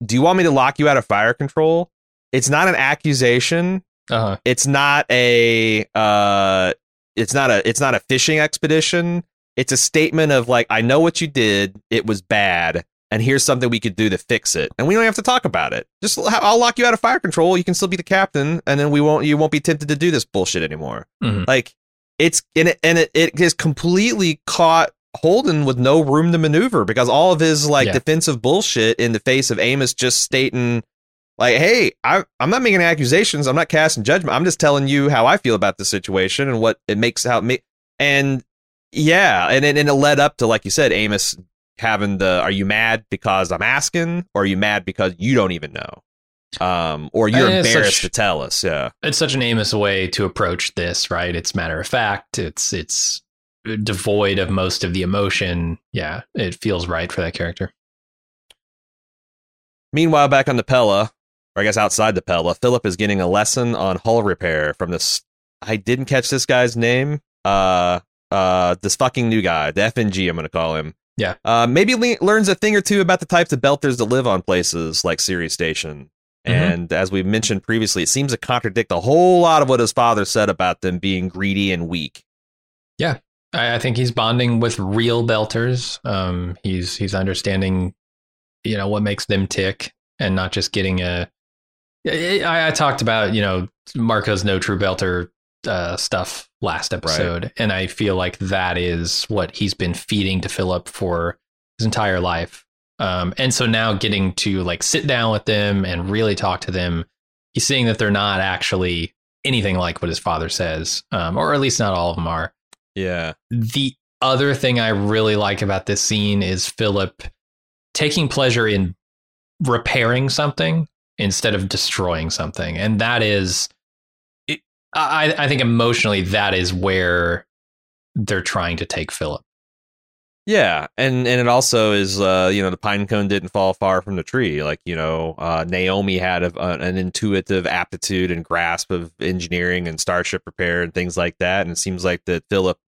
"Do you want me to lock you out of fire control?" It's not an accusation. Uh-huh. It's not a fishing expedition. It's a statement of like, I know what you did. It was bad. And here's something we could do to fix it. And we don't have to talk about it. Just I'll lock you out of fire control. You can still be the captain. And then you won't be tempted to do this bullshit anymore. Mm-hmm. Like it has completely caught Holden with no room to maneuver, because all of his like defensive bullshit in the face of Amos just stating, like, hey, I'm not making accusations. I'm not casting judgment. I'm just telling you how I feel about the situation and what it makes out me. And yeah, and it led up to, like you said, Amos having the, are you mad because I'm asking, or are you mad because you don't even know? Or you're embarrassed to tell us. Yeah. It's such an Amos way to approach this, right? It's matter of fact. It's devoid of most of the emotion. Yeah. It feels right for that character. Meanwhile, back on the Pella, or I guess outside the Pella, Philip is getting a lesson on hull repair from this. I didn't catch this guy's name. This fucking new guy, the FNG, I'm going to call him. Yeah. Maybe learns a thing or two about the types of Belters that live on places like Sirius Station. Mm-hmm. And as we mentioned previously, it seems to contradict a whole lot of what his father said about them being greedy and weak. Yeah. I think he's bonding with real Belters. He's understanding, you know, what makes them tick, and not just getting a. I talked about, you know, Marco's no true Belter stuff last episode, right. And I feel like that is what he's been feeding to Philip for his entire life. And so now getting to like sit down with them and really talk to them, he's seeing that they're not actually anything like what his father says, or at least not all of them are. Yeah. The other thing I really like about this scene is Philip taking pleasure in repairing something instead of destroying something. And that is, I think emotionally, that is where they're trying to take Philip. Yeah. And it also is, you know, the pine cone didn't fall far from the tree. Like, you know, Naomi had an intuitive aptitude and grasp of engineering and starship repair and things like that. And it seems like that Philip,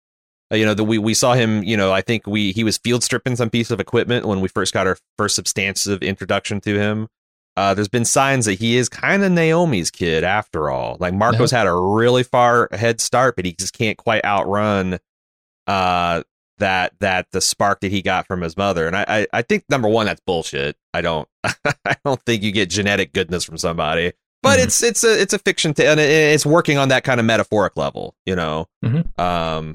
you know, we saw him, you know, I think he was field stripping some piece of equipment when we first got our first substantive introduction to him. There's been signs that he is kind of Naomi's kid after all. Like Marco's had a really far head start, but he just can't quite outrun that the spark that he got from his mother. And I think, number one, that's bullshit. I don't think you get genetic goodness from somebody. But mm-hmm. it's a fiction and it's working on that kind of metaphoric level, you know. Mm-hmm.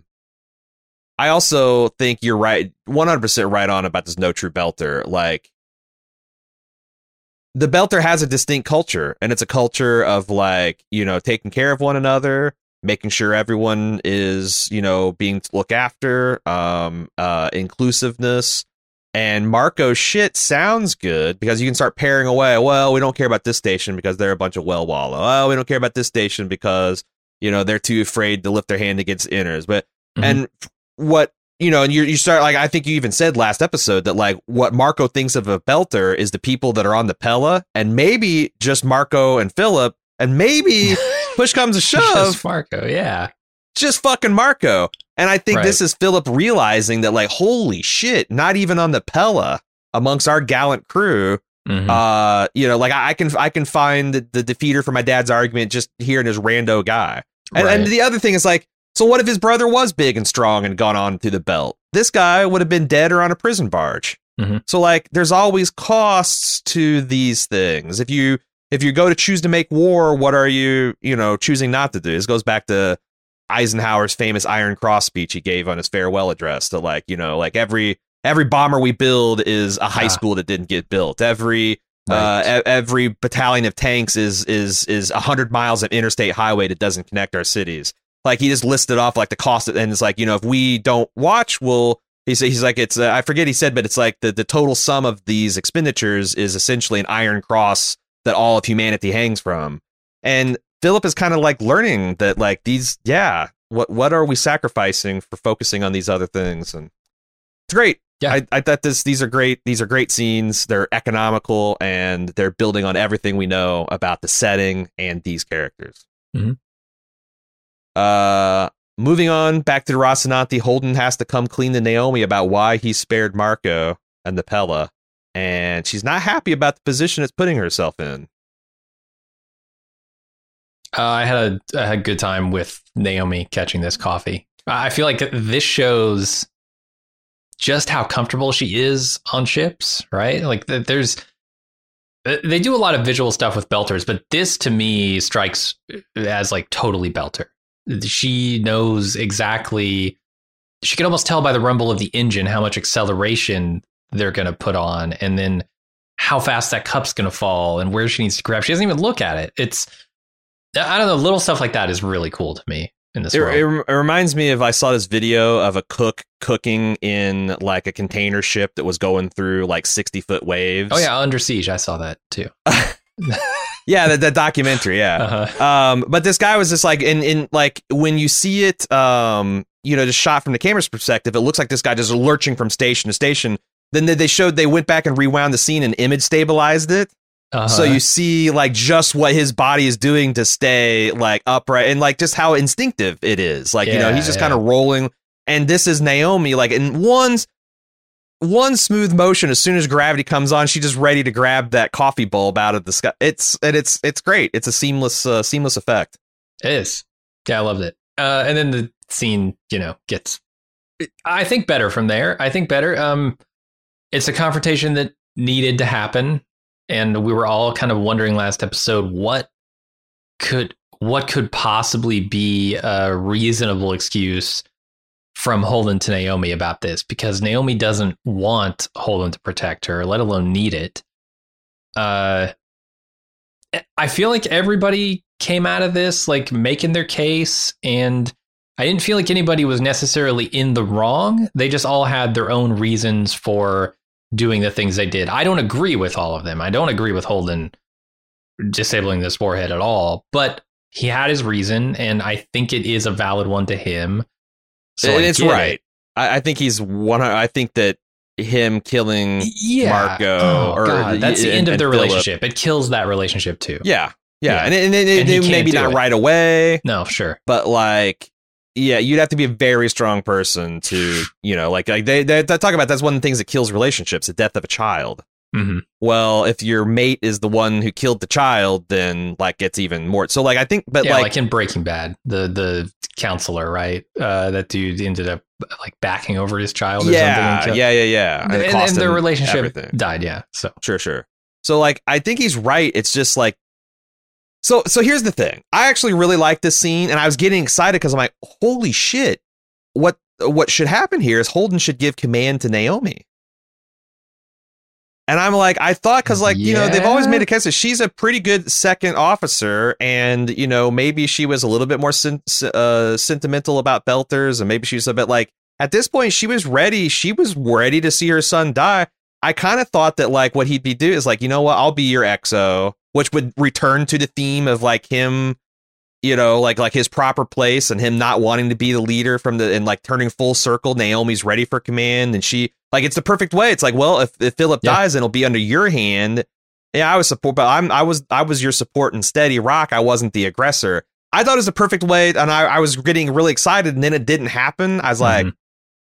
I also think you're right, 100% right on about this no true Belter. Like, the Belter has a distinct culture, and it's a culture of, like, you know, taking care of one another, making sure everyone is, you know, being looked after, inclusiveness. And Marco's shit sounds good because you can start pairing away. Well, we don't care about this station because they're a bunch of well wallow. Oh, we don't care about this station because, you know, they're too afraid to lift their hand against inners. But, mm-hmm. and what, you know, and you start, like, I think you even said last episode that, like, what Marco thinks of a Belter is the people that are on the Pella, and maybe just Marco and Philip, and maybe push comes to shove. Just Marco, yeah. Just fucking Marco. And I think this is Philip realizing that, like, holy shit, not even on the Pella amongst our gallant crew. Mm-hmm. You know, like, I can find the defeater for my dad's argument just here in his rando guy. And the other thing is, like, so what if his brother was big and strong and gone on through the belt? This guy would have been dead or on a prison barge. Mm-hmm. So, like, there's always costs to these things. If you go to choose to make war, what are you, you know, choosing not to do? This goes back to Eisenhower's famous Iron Cross speech he gave on his farewell address to, like, you know, like every bomber we build is a high school that didn't get built. Every battalion of tanks is 100 miles of interstate highway that doesn't connect our cities. Like, he just listed off, like, the cost of, and it's like, you know, if we don't watch, he's like, it's, I forget he said, but it's like the total sum of these expenditures is essentially an iron cross that all of humanity hangs from. And Philip is kind of, like, learning that, like, these, yeah, what are we sacrificing for focusing on these other things? And it's great. Yeah. I thought these are great. These are great scenes. They're economical and they're building on everything we know about the setting and these characters. Mm-hmm. Moving on back to Rocinante, Holden has to come clean to Naomi about why he spared Marco and the Pella. And she's not happy about the position it's putting herself in. I had a good time with Naomi catching this coffee. I feel like this shows just how comfortable she is on ships, right? Like they do a lot of visual stuff with Belters, but this to me strikes as like totally Belter. She knows exactly. She can almost tell by the rumble of the engine how much acceleration they're going to put on, and then how fast that cup's going to fall and where she needs to grab. She doesn't even look at it. It's, I don't know, little stuff like that is really cool to me in this world. It reminds me of, I saw this video of a cook cooking in like a container ship that was going through like 60-foot waves. Oh yeah, Under Siege. I saw that too. Yeah, the documentary. Yeah. Uh-huh. But this guy was just like, in like when you see it, you know, just shot from the camera's perspective, it looks like this guy just lurching from station to station. Then they showed, they went back and rewound the scene and image stabilized it. Uh-huh. So you see like just what his body is doing to stay like upright and like just how instinctive it is. Like, yeah, you know, he's just kind of rolling. And this is Naomi, like in one smooth motion. As soon as gravity comes on, she's just ready to grab that coffee bulb out of the sky. It's great. It's a seamless effect. It is. Yeah, I loved it. And then the scene, you know, gets, I think, better from there. I think better. It's a confrontation that needed to happen. And we were all kind of wondering last episode, what could possibly be a reasonable excuse from Holden to Naomi about this, because Naomi doesn't want Holden to protect her, let alone need it. I feel like everybody came out of this like making their case, and I didn't feel like anybody was necessarily in the wrong. They just all had their own reasons for doing the things they did. I don't agree with all of them. I don't agree with Holden disabling this warhead at all, but he had his reason, and I think it is a valid one to him. So it's right. I think he's one. I think that him killing Marco, that's the end of their relationship. It kills that relationship too. Yeah. And maybe not right away. No, sure, but like, yeah, you'd have to be a very strong person to, you know, like they talk about, that's one of the things that kills relationships, the death of a child. Mm-hmm. Well, if your mate is the one who killed the child, then like it's even more. So like, I think, but yeah, like in Breaking Bad, the counselor, right? That dude ended up like backing over his child. Or something. And their relationship died. Yeah. So sure. So like, I think he's right. It's just like, So here's the thing. I actually really like this scene, and I was getting excited because I'm like, holy shit, what should happen here is Holden should give command to Naomi. And I'm like, I thought, because like, you know, they've always made a case that she's a pretty good second officer, and, you know, maybe she was a little bit more sentimental about Belters, and maybe she was a bit like, at this point, she was ready to see her son die. I kind of thought that like what he'd be doing is like, you know what, I'll be your XO, which would return to the theme of like him, you know, like his proper place and him not wanting to be the leader and like turning full circle. Naomi's ready for command, and she like, it's the perfect way. It's like, well, if Philip dies, then it'll be under your hand. Yeah, I was support, but I was your support and steady rock. I wasn't the aggressor. I thought it was the perfect way, and I was getting really excited, and then it didn't happen. I was like,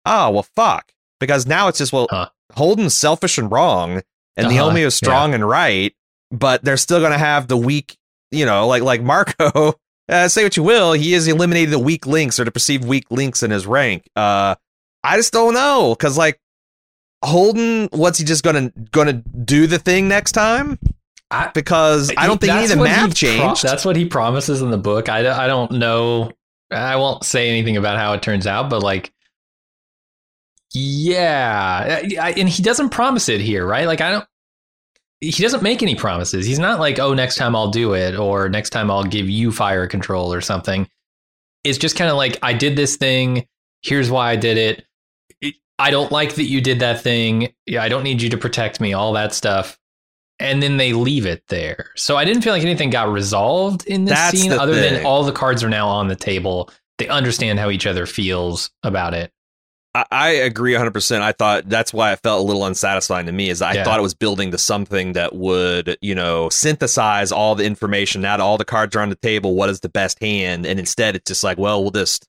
oh well, fuck, because now it's just, well, Holden's selfish and wrong, and Naomi is strong and right. But they're still going to have the weak, you know, like Marco, say what you will, he has eliminated the weak links or the perceived weak links in his rank. I just don't know, because like Holden, what's he just going to do the thing next time? Because I don't think any of the map changed. That's what he promises in the book. I don't know. I won't say anything about how it turns out, but like, yeah. And he doesn't promise it here, right? Like, he doesn't make any promises. He's not like, oh, next time I'll do it, or next time I'll give you fire control or something. It's just kind of like, I did this thing. Here's why I did it. I don't like that you did that thing. Yeah, I don't need you to protect me, all that stuff. And then they leave it there. So I didn't feel like anything got resolved in this scene other than all the cards are now on the table. They understand how each other feels about it. I agree 100%. I thought that's why it felt a little unsatisfying to me, is I thought it was building to something that would, you know, synthesize all the information. Now that all the cards are on the table, what is the best hand? And instead, it's just like, well, we'll just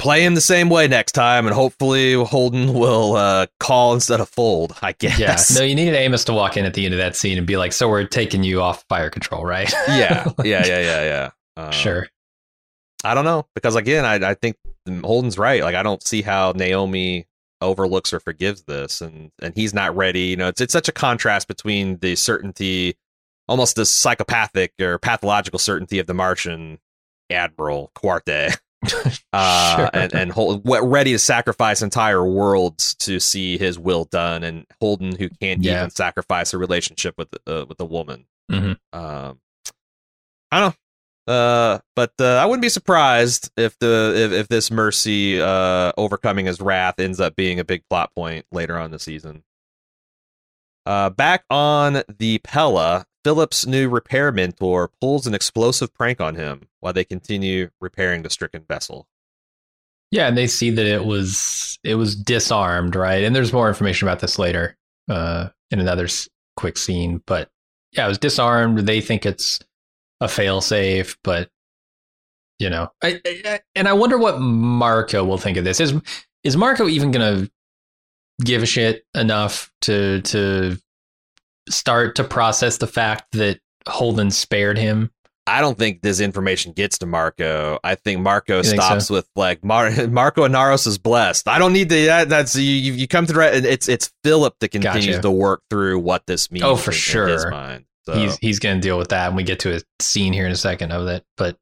play him the same way next time, and hopefully Holden will call instead of fold, I guess. Yeah. No, you needed Amos to walk in at the end of that scene and be like, so we're taking you off fire control, right? Yeah, like, yeah. Sure. I don't know, because again, I think Holden's right. Like, I don't see how Naomi overlooks or forgives this, and he's not ready. You know, it's such a contrast between the certainty, almost the psychopathic or pathological certainty of the Martian Admiral Quarte, sure. and Holden, ready to sacrifice entire worlds to see his will done, and Holden, who can't even sacrifice a relationship with a woman. Mm-hmm. I don't know. But I wouldn't be surprised if this mercy overcoming his wrath ends up being a big plot point later on the season. Back on the Pella, Philip's new repair mentor pulls an explosive prank on him while they continue repairing the stricken vessel. Yeah, and they see that it was disarmed, right? And there's more information about this later in another quick scene. But yeah, it was disarmed. They think it's a failsafe, but you know, and I wonder what Marco will think of this. Is Marco even gonna give a shit enough to start to process the fact that Holden spared him? I don't think this information gets to Marco. I think Marco stops with like Marco Anaros is blessed. I don't need that's you come to the right. It's Philip that continues to work through what this means. Oh, for sure. In his mind. So. He's going to deal with that, and we get to a scene here in a second of it. But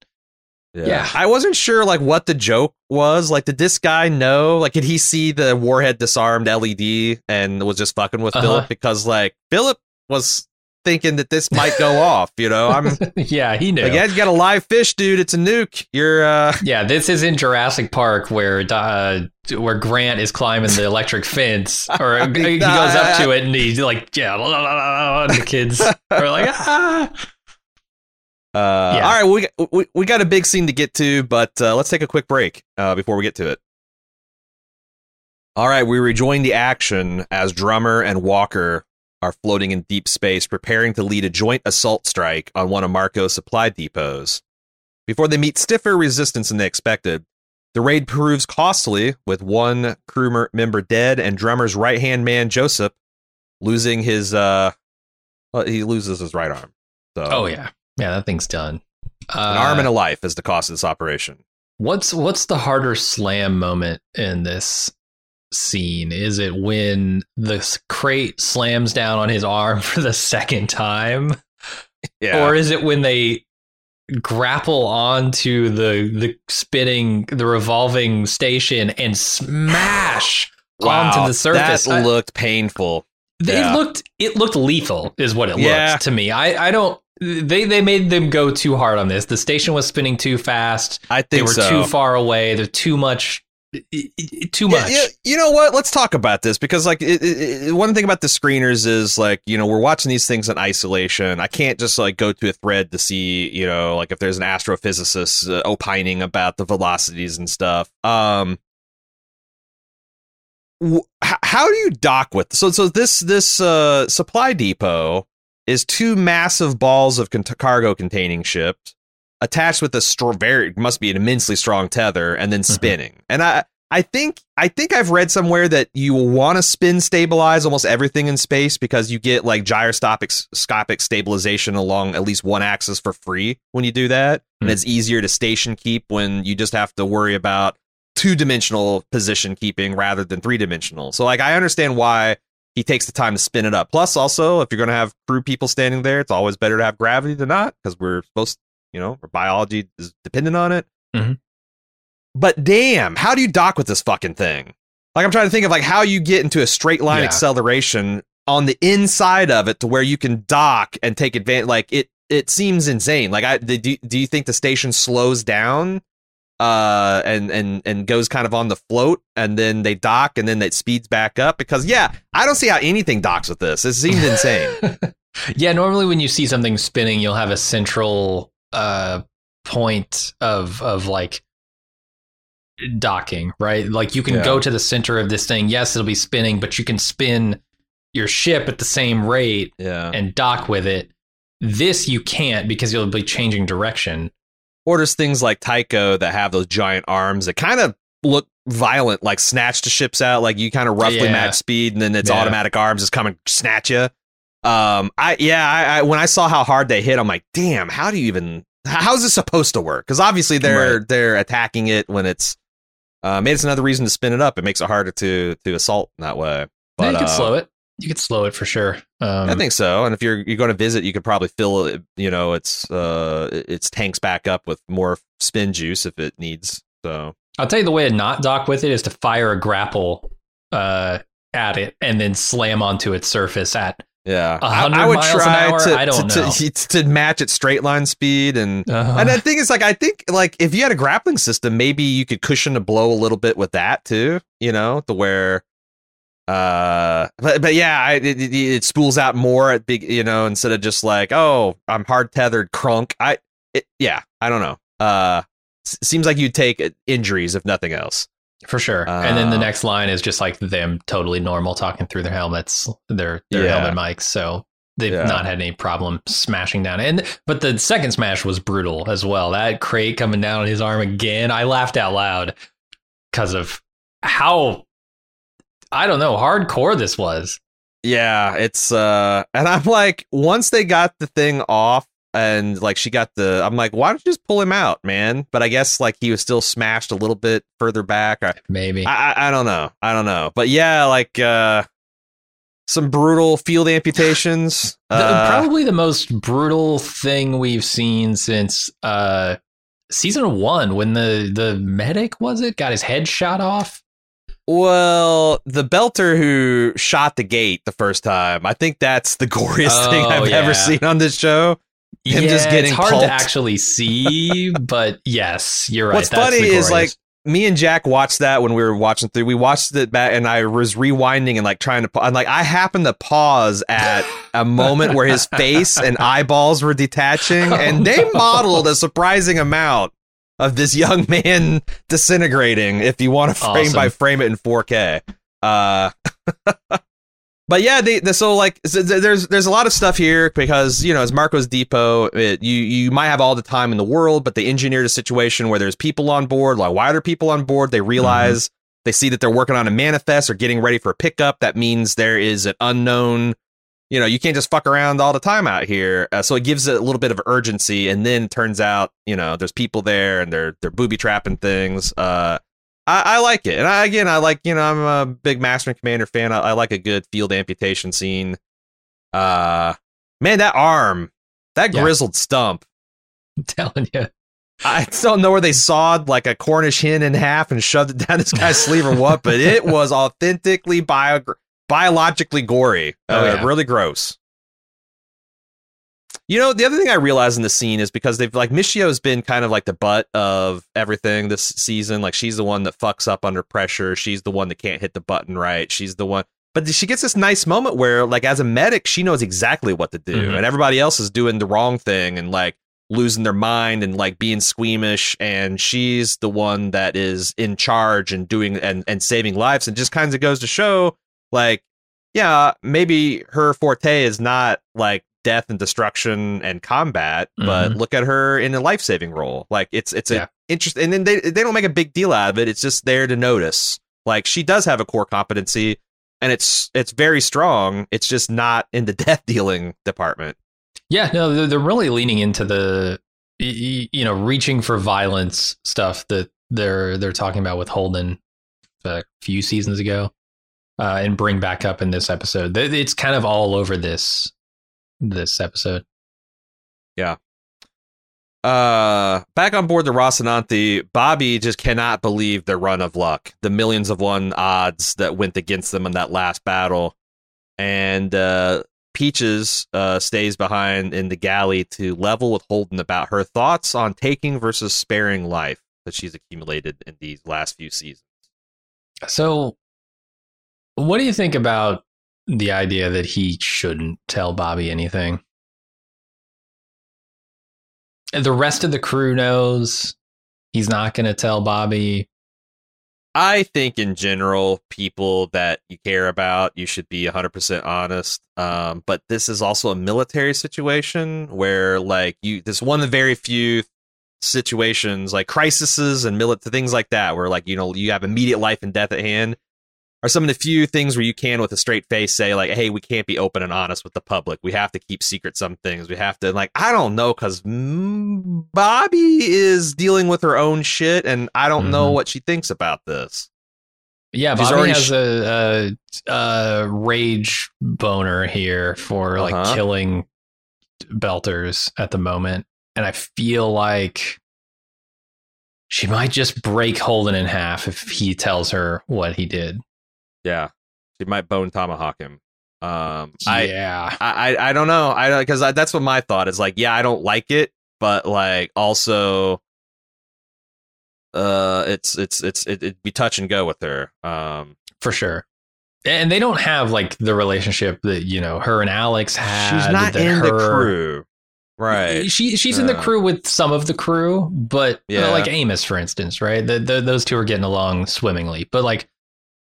yeah, I wasn't sure like what the joke was. Like, did this guy know? Like, did he see the warhead disarmed LED and was just fucking with Philip? Because like Philip was thinking that this might go off. You know, he knew. Like, yeah, you got a live fish, dude. It's a nuke. You're this is in Jurassic Park where Grant is climbing the electric fence, or he goes up to it and he's like, and the kids are like, All right, we got a big scene to get to, but let's take a quick break before we get to it. All right, we rejoin the action as Drummer and Walker are floating in deep space, preparing to lead a joint assault strike on one of Marco's supply depots. Before they meet stiffer resistance than they expected, the raid proves costly, with one crew member dead and Drummer's right-hand man, Joseph, losing his... he loses his right arm. So, Yeah, that thing's done. An arm and a life is the cost of this operation. What's the harder slam moment in this scene? Is it when the crate slams down on his arm for the second time? Yeah. Or is it when they grapple onto the revolving station and smash onto the surface? That looked painful. It looked lethal is what it looked to me. I don't. They made them go too hard on this. The station was spinning too fast. I think they were too far away. They're too much. Yeah, you know what? Let's talk about this, because like one thing about the screeners is like, you know, we're watching these things in isolation. I can't just like go to a thread to see, you know, like if there's an astrophysicist opining about the velocities and stuff. How do you dock with this supply depot is two massive balls of cargo containing ships attached with must be an immensely strong tether, and then spinning. Mm-hmm. And I think I've read somewhere that you will want to spin stabilize almost everything in space, because you get like gyroscopic stabilization along at least one axis for free when you do that. Mm-hmm. And it's easier to station keep when you just have to worry about two-dimensional position keeping rather than three-dimensional. So like I understand why he takes the time to spin it up. Plus also, if you're going to have crew people standing there, it's always better to have gravity than not, because we're supposed to, you know, our biology is dependent on it. Mm-hmm. But damn, how do you dock with this fucking thing? Like, I'm trying to think of like how you get into a straight line acceleration on the inside of it to where you can dock and take advantage. Like it seems insane. Like do you think the station slows down and goes kind of on the float, and then they dock, and then it speeds back up? Because I don't see how anything docks with this. It seems insane. Yeah, normally when you see something spinning, you'll have a central point of like docking, right? Like you can go to the center of this thing. Yes, it'll be spinning, but you can spin your ship at the same rate and dock with it. This you can't because you'll be changing direction. Or there's things like Tycho that have those giant arms that kind of look violent, like snatch the ships out, like you kind of roughly match speed, and then it's automatic arms is coming to snatch you. I when I saw how hard they hit, I'm like, damn, how do you even? How's this supposed to work? Because obviously they're attacking it when it's. Maybe it's another reason to spin it up. It makes it harder to assault in that way. But yeah, you can slow it. You could slow it for sure. I think so. And if you're going to visit, you could probably fill it. You know, its tanks back up with more spin juice if it needs. So I'll tell you the way to not dock with it is to fire a grapple at it and then slam onto its surface at. Yeah, I would try to match its straight line speed. And and the thing is, like, I think like if you had a grappling system, maybe you could cushion the blow a little bit with that, too, you know, to where. It spools out more at big, you know, instead of just like, oh, I'm hard tethered crunk. I don't know. Seems like you'd take injuries, if nothing else. For sure. And then the next line is just like them totally normal talking through their helmets, their helmet mics. So they've not had any problem smashing down. But the second smash was brutal as well. That crate coming down on his arm again. I laughed out loud because of how, I don't know, hardcore this was. Yeah, it's and I'm like, once they got the thing off and like she got the, I'm like, why don't you just pull him out, man? But I guess like he was still smashed a little bit further back. Maybe. I don't know. But yeah, like some brutal field amputations. Probably the most brutal thing we've seen since season 1 when the medic got his head shot off. Well, the Belter who shot the gate the first time, I think that's the goriest thing I've ever seen on this show. Him just getting it's hard to actually see, but yes, you're right. What's funny is like me and Jack watched that when we were watching through. We watched it back, and I was rewinding and like trying to. And like I happened to pause at a moment where his face and eyeballs were detaching, and they modeled a surprising amount of this young man disintegrating, if you want to frame by frame it in 4K. But yeah, there's a lot of stuff here because, you know, as Marco's Depot, you might have all the time in the world, but they engineered a situation where there's people on board. Like, why are there people on board? They realize they see that they're working on a manifest or getting ready for a pickup. That means there is an unknown. You know, you can't just fuck around all the time out here. So it gives it a little bit of urgency. And then it turns out, you know, there's people there and they're booby trapping things. I like it. And I like, you know, I'm a big Master and Commander fan. I like a good field amputation scene. Man, that arm, that grizzled stump. I'm telling you. I don't know where they sawed like a Cornish hen in half and shoved it down this guy's sleeve or what, but it was authentically biologically gory. Really gross. You know, the other thing I realized in the scene is because they've like Michio's been kind of like the butt of everything this season. Like she's the one that fucks up under pressure. She's the one that can't hit the button right. She's the one. But she gets this nice moment where like as a medic, she knows exactly what to do. And everybody else is doing the wrong thing and like losing their mind and like being squeamish. And she's the one that is in charge and doing and saving lives. And just kind of goes to show. Like, yeah, maybe her forte is not like death and destruction and combat, but look at her in a life-saving role. Like it's an interesting, and then they don't make a big deal out of it. It's just there to notice. Like she does have a core competency, and it's very strong. It's just not in the death dealing department. Yeah, no, they're really leaning into the, you know, reaching for violence stuff that they're talking about with Holden a few seasons ago. And bring back up in this episode. It's kind of all over this episode. Yeah. Back on board the Rocinante, Bobby just cannot believe their run of luck. The millions of one odds that went against them in that last battle. And Peaches stays behind in the galley to level with Holden about her thoughts on taking versus sparing life that she's accumulated in these last few seasons. So... what do you think about the idea that he shouldn't tell Bobby anything? The rest of the crew knows he's not going to tell Bobby. I think in general, people that you care about, you should be 100% honest. But this is also a military situation where, like, this one of the very few situations, like crises and things like that, where, like, you know, you have immediate life and death at hand, are some of the few things where you can, with a straight face, say, like, hey, we can't be open and honest with the public. We have to keep secret some things. We have to, like, I don't know, because Bobby is dealing with her own shit, and I don't know what she thinks about this. Yeah, she's Bobby has a rage boner here for, like, killing Belters at the moment, and I feel like she might just break Holden in half if he tells her what he did. Yeah, she might bone tomahawk him. I don't know. Because that's what my thought is. Like, yeah, I don't like it, but, like, also, it'd be touch and go with her, for sure. And they don't have, like, the relationship that, you know, her and Alex had. She's not in the crew, right? She's in the crew with some of the crew, but like Amos, for instance, right? Those two are getting along swimmingly, but, like,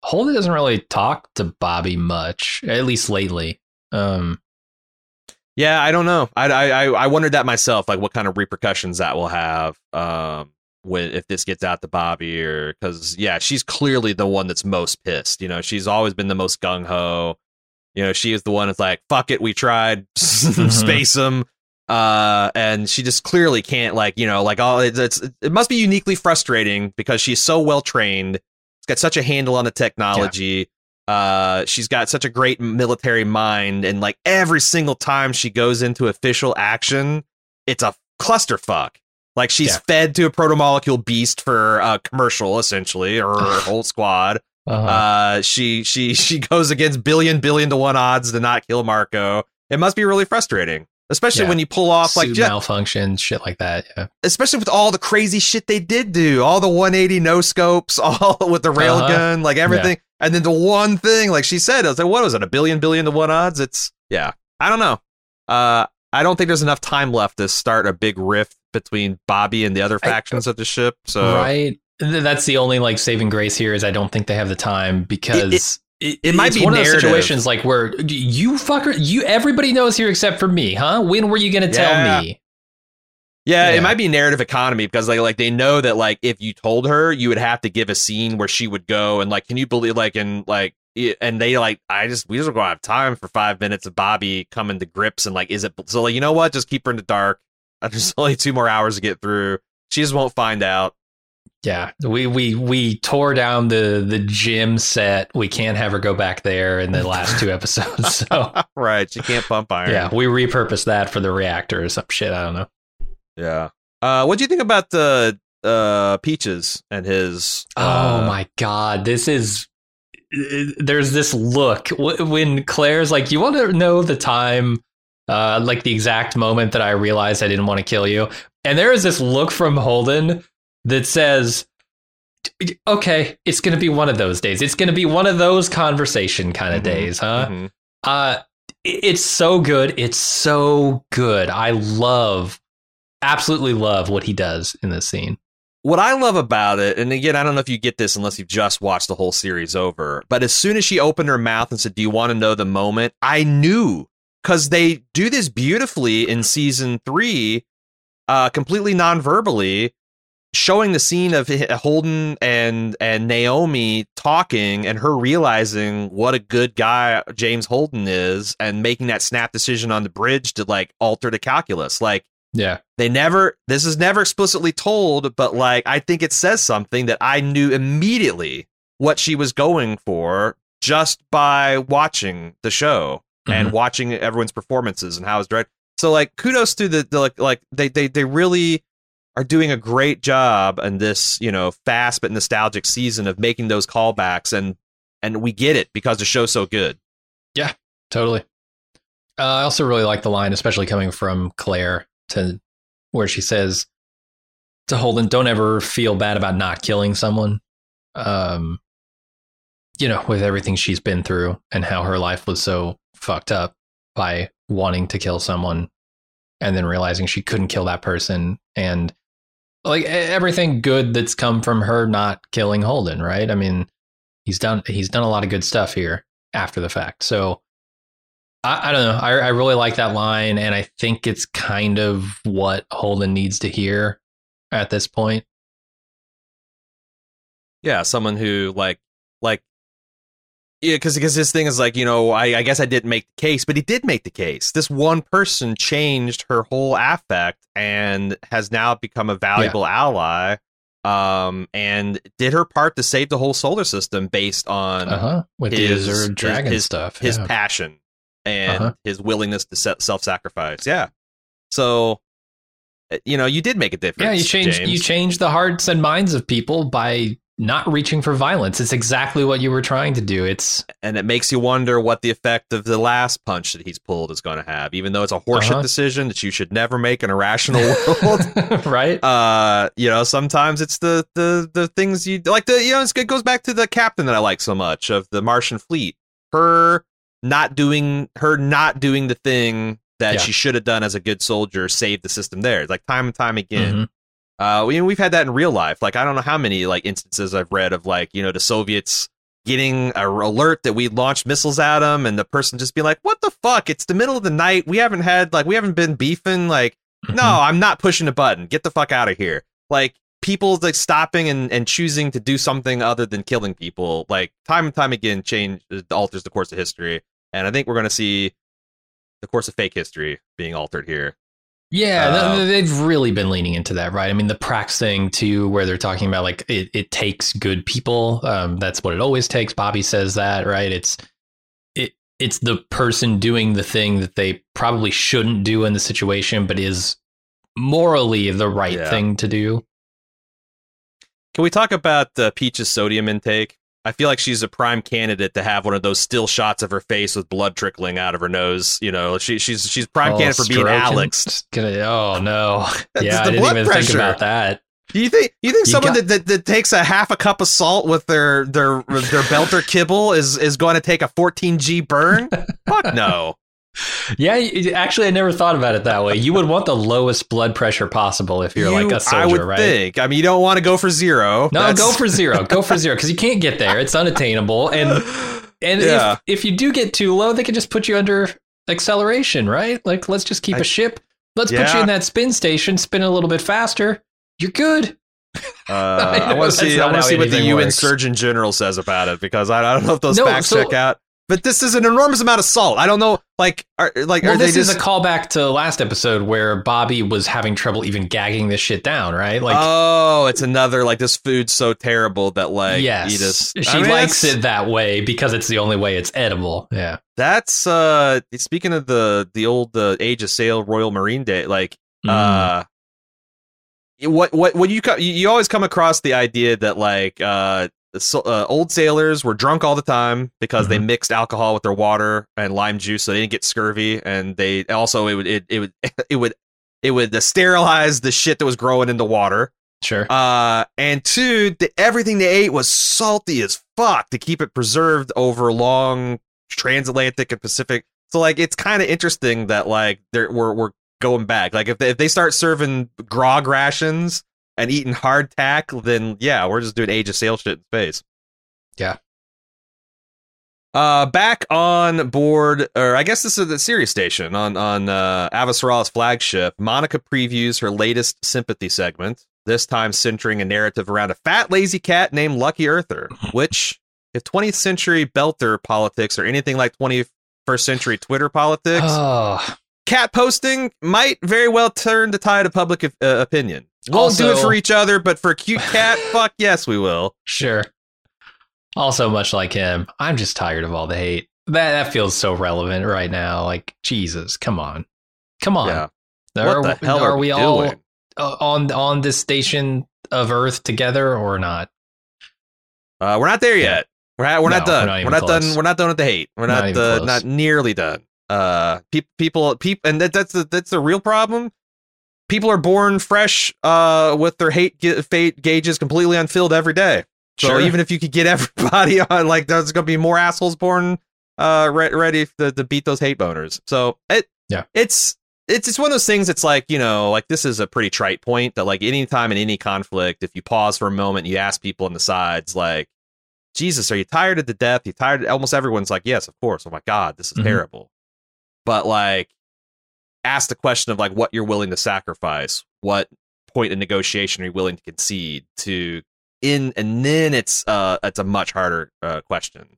Holden doesn't really talk to Bobby much, at least lately. Yeah, I don't know. I wondered that myself, like, what kind of repercussions that will have if this gets out to Bobby, or because, yeah, she's clearly the one that's most pissed. You know, she's always been the most gung ho. You know, she is the one that's like, fuck it, we tried, space him. And she just clearly can't, like, you know, like, it must be uniquely frustrating because she's so well trained. Got such a handle on the technology. Yeah. She's got such a great military mind, and, like, every single time she goes into official action, it's a clusterfuck. Like, she's fed to a protomolecule beast for a commercial, essentially, or her whole squad. She goes against billion to one odds to not kill Marco. It must be really frustrating. Especially when you pull off, like, malfunctions, shit like that. Yeah. Especially with all the crazy shit they did do, all the 180 no scopes, all with the railgun, like, everything. Yeah. And then the one thing, like she said, I was like, what was it? A billion to one odds? It's I don't know. I don't think there's enough time left to start a big rift between Bobby and the other factions of the ship. So that's the only, like, saving grace here is I don't think they have the time, because It might be one of those situations, like, where everybody knows here except for me, huh? When were you going to tell me? Yeah, it might be narrative economy, because they know that, like, if you told her, you would have to give a scene where she would go and, like, can you believe, like, and, like, and they, like, we just don't have time for 5 minutes of Bobby coming to grips, and, like, is it so, like, you know what? Just keep her in the dark. There's only 2 more hours to get through. She just won't find out. Yeah, we tore down the gym set. We can't have her go back there in the last 2 episodes. So. Right, she can't pump iron. Yeah, we repurposed that for the reactor or some shit. I don't know. Yeah. What do you think about the Peaches and his? Oh my God, this is. There's this look when Claire's like, "You want to know the time, like the exact moment that I realized I didn't want to kill you," and there is this look from Holden that says, okay, it's going to be one of those days. It's going to be one of those conversation kind of days, huh? Mm-hmm. It's so good. It's so good. I absolutely love what he does in this scene. What I love about it, and again, I don't know if you get this unless you've just watched the whole series over, but as soon as she opened her mouth and said, do you want to know the moment? I knew, because they do this beautifully in season 3, completely non-verbally, showing the scene of Holden and Naomi talking and her realizing what a good guy James Holden is and making that snap decision on the bridge to, like, alter the calculus. Like, yeah, this is never explicitly told, but, like, I think it says something that I knew immediately what she was going for just by watching the show and watching everyone's performances and how it's directed. So, like, kudos to they really are doing a great job in this, you know, fast but nostalgic season of making those callbacks, and we get it because the show's so good. Yeah, totally. I also really like the line, especially coming from Claire, to where she says to Holden, don't ever feel bad about not killing someone. You know, with everything she's been through and how her life was so fucked up by wanting to kill someone and then realizing she couldn't kill that person, and like everything good that's come from her not killing Holden, right? I mean, he's done a lot of good stuff here after the fact. So I don't know. I really like that line, and I think it's kind of what Holden needs to hear at this point. Yeah, someone who like yeah, because his thing is like, you know, I guess I didn't make the case, but he did make the case. This one person changed her whole affect and has now become a valuable ally. And did her part to save the whole solar system based on with his Azure Dragon stuff, his passion and his willingness to self-sacrifice. Yeah. So, you know, you did make a difference. Yeah, you changed the hearts and minds of people by not reaching for violence. It's exactly what you were trying to do. And it makes you wonder what the effect of the last punch that he's pulled is going to have, even though it's a horseshit decision that you should never make in a rational world. Right. You know, sometimes it's the things you like, it goes back to the captain that I like so much of the Martian fleet, her not doing the thing that she should have done as a good soldier, saved the system there. It's like time and time again. Mm-hmm. We've had that in real life. Like, I don't know how many instances I've read of the Soviets getting an alert that we launched missiles at them, and the person just be like, "What the fuck? It's the middle of the night. We haven't been beefing. No, I'm not pushing a button. Get the fuck out of here." Like, people stopping and choosing to do something other than killing people. Like, time and time again, alters the course of history, and I think we're gonna see the course of fake history being altered here. Yeah, they've really been leaning into that, right? I mean, the Prax thing, too, where they're talking about, it takes good people. That's what it always takes. Bobby says that, right? It's the person doing the thing that they probably shouldn't do in the situation, but is morally the right thing to do. Can we talk about Peach's sodium intake? I feel like she's a prime candidate to have one of those still shots of her face with blood trickling out of her nose. You know, she's prime candidate for being Alex. Oh no! Yeah, I didn't even think about that. Do you think someone that takes a half a cup of salt with their belter kibble is going to take a 14G burn? Fuck no. Yeah, actually, I never thought about it that way. You would want the lowest blood pressure possible if you're like a soldier, I would right? Think. I mean, you don't want to go for zero. No, go for zero. Go for zero because you can't get there. It's unattainable. And if you do get too low, they can just put you under acceleration, right? Like, let's just keep a ship. Let's put you in that spin station, spin a little bit faster. You're good. I want to see what the UN Surgeon General says about it because I don't know if those facts check out. But this is an enormous amount of salt. I don't know, is a callback to last episode where Bobby was having trouble even gagging this shit down, right? It's another this food's so terrible that she likes it that way because it's the only way it's edible. Yeah, that's speaking of the old Age of Sail Royal Marine Day, what you always come across the idea that old sailors were drunk all the time because they mixed alcohol with their water and lime juice, so they didn't get scurvy. And they also it would sterilize the shit that was growing in the water. Sure. And two, everything they ate was salty as fuck to keep it preserved over long transatlantic and Pacific. So it's kind of interesting that we're going back. If they start serving grog rations and eating hardtack, then we're just doing Age of Sail shit in space. Yeah. Back on board, or I guess this is the Sirius Station on Avasarala's flagship. Monica previews her latest sympathy segment. This time centering a narrative around a fat lazy cat named Lucky Earther. Which, if 20th century Belter politics are anything like 21st century Twitter politics, cat posting might very well turn the tide of public opinion. We'll do it for each other, but for a cute cat, fuck yes, we will. Sure. Also, much like him, I'm just tired of all the hate. That feels so relevant right now. Like, Jesus, come on. Yeah. What the hell are we doing? All on this station of Earth together or not? We're not there yet. We're not done. We're not done. We're not done with the hate. We're not nearly done. People, and that's the real problem. People are born fresh with their hate fate gauges completely unfilled every day. So even if you could get everybody on, there's going to be more assholes born ready to beat those hate boners. So it's it's one of those things. It's like, you know, like this is a pretty trite point that like anytime in any conflict, if you pause for a moment, you ask people on the sides, like, Jesus, are you tired of the death? You tired? Almost everyone's like, yes, of course. Oh my God, this is terrible. But like, ask the question of like what you're willing to sacrifice, what point in negotiation are you willing to concede to in, and then it's a much harder question.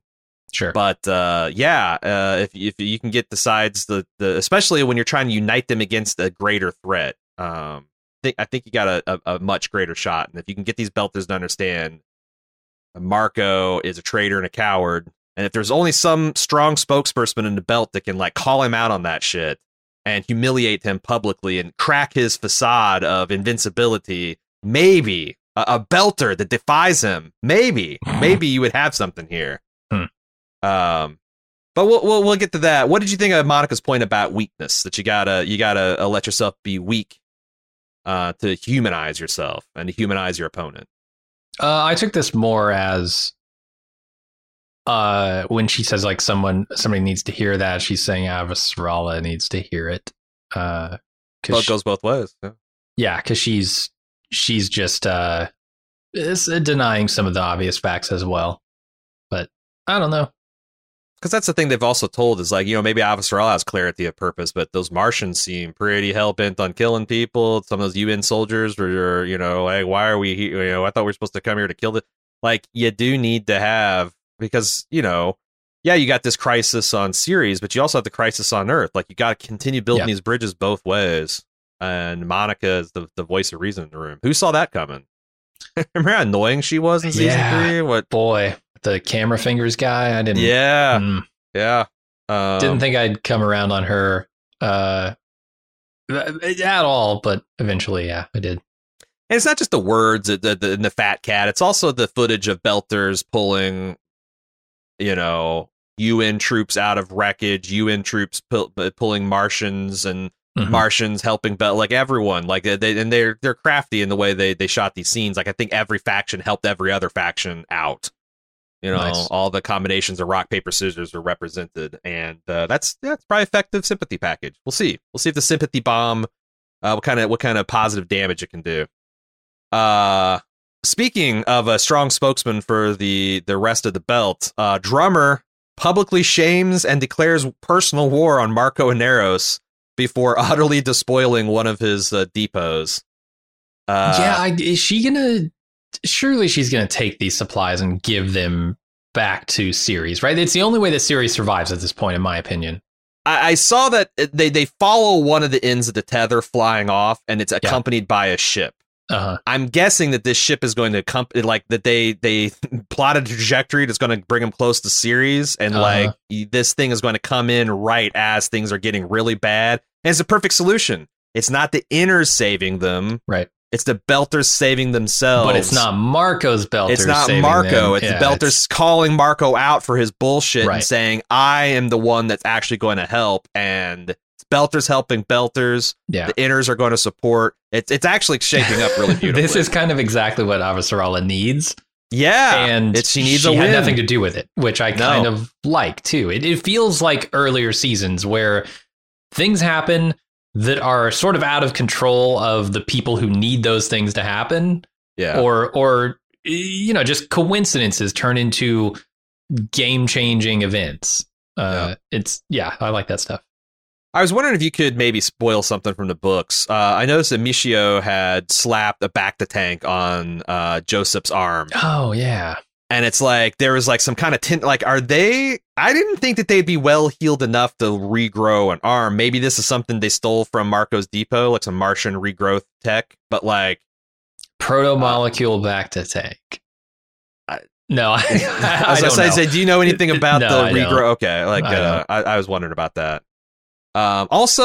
Sure. But if you can get the sides, the especially when you're trying to unite them against a greater threat, I think you got a much greater shot. And if you can get these Belters to understand Marco is a traitor and a coward, and if there's only some strong spokesperson in the Belt that can like call him out on that shit and humiliate him publicly and crack his facade of invincibility, maybe a Belter that defies him, maybe you would have something here. But we'll get to that. What did you think of Monica's point about weakness? That you gotta let yourself be weak to humanize yourself and to humanize your opponent. I took this more as when she says like somebody needs to hear that, she's saying Avasarala needs to hear it. Well, it goes both ways. Yeah, because she's just denying some of the obvious facts as well. But I don't know. Because that's the thing they've also told is like, you know, maybe Avasarala has clarity of purpose, but those Martians seem pretty hell-bent on killing people. Some of those UN soldiers were, you know, hey, why are we here? You know, I thought we were supposed to come here to kill them. Like, you do need to have, because, you know, yeah, you got this crisis on Ceres, but you also have the crisis on Earth. Like, you got to continue building these bridges both ways. And Monica is the voice of reason in the room. Who saw that coming? Remember how annoying she was in season 3? What? Boy. The camera fingers guy. I didn't. Yeah. Yeah. Didn't think I'd come around on her at all, but eventually, yeah, I did. And it's not just the words and the fat cat. It's also the footage of Belters pulling, you know, UN troops out of wreckage, UN troops pulling Martians and Martians helping like everyone. Like they're crafty in the way they shot these scenes. Like I think every faction helped every other faction out. You know, nice. All the combinations of rock, paper, scissors are represented. And that's probably effective sympathy package. We'll see. We'll see if the sympathy bomb, what kind of positive damage it can do. Speaking of a strong spokesman for the rest of the Belt, Drummer publicly shames and declares personal war on Marco and Eros before utterly despoiling one of his depots. Is she going to... Surely she's going to take these supplies and give them back to Ceres, right? It's the only way that Ceres survives at this point, in my opinion. I saw that they follow one of the ends of the tether flying off, and it's accompanied by a ship. I'm guessing that this ship is going to accompany, like that they plot a trajectory that's going to bring them close to Ceres, and like this thing is going to come in right as things are getting really bad. And it's a perfect solution. It's not the inners saving them, right? It's the Belters saving themselves. But it's not Marco's Belters. It's not Marco. It's the Belters calling Marco out for his bullshit and saying, I am the one that's actually going to help. And it's Belters helping Belters. Yeah. The inners are going to support. It's actually shaping up really beautifully. This is kind of exactly what Avasarala needs. Yeah. And she had nothing to do with it, which I kind of like, too. It feels like earlier seasons where things happen that are sort of out of control of the people who need those things to happen. Yeah. Or, you know, just coincidences turn into game changing events. I like that stuff. I was wondering if you could maybe spoil something from the books. I noticed that Michio had slapped a back to tank on Joseph's arm. Oh, yeah. And it's like there was like some kind of tint. Like, are they? I didn't think that they'd be well healed enough to regrow an arm. Maybe this is something they stole from Marco's depot, like some Martian regrowth tech. But like proto molecule back to tank. I don't know. Do you know anything about the regrow? Don't. Okay, like I was wondering about that. This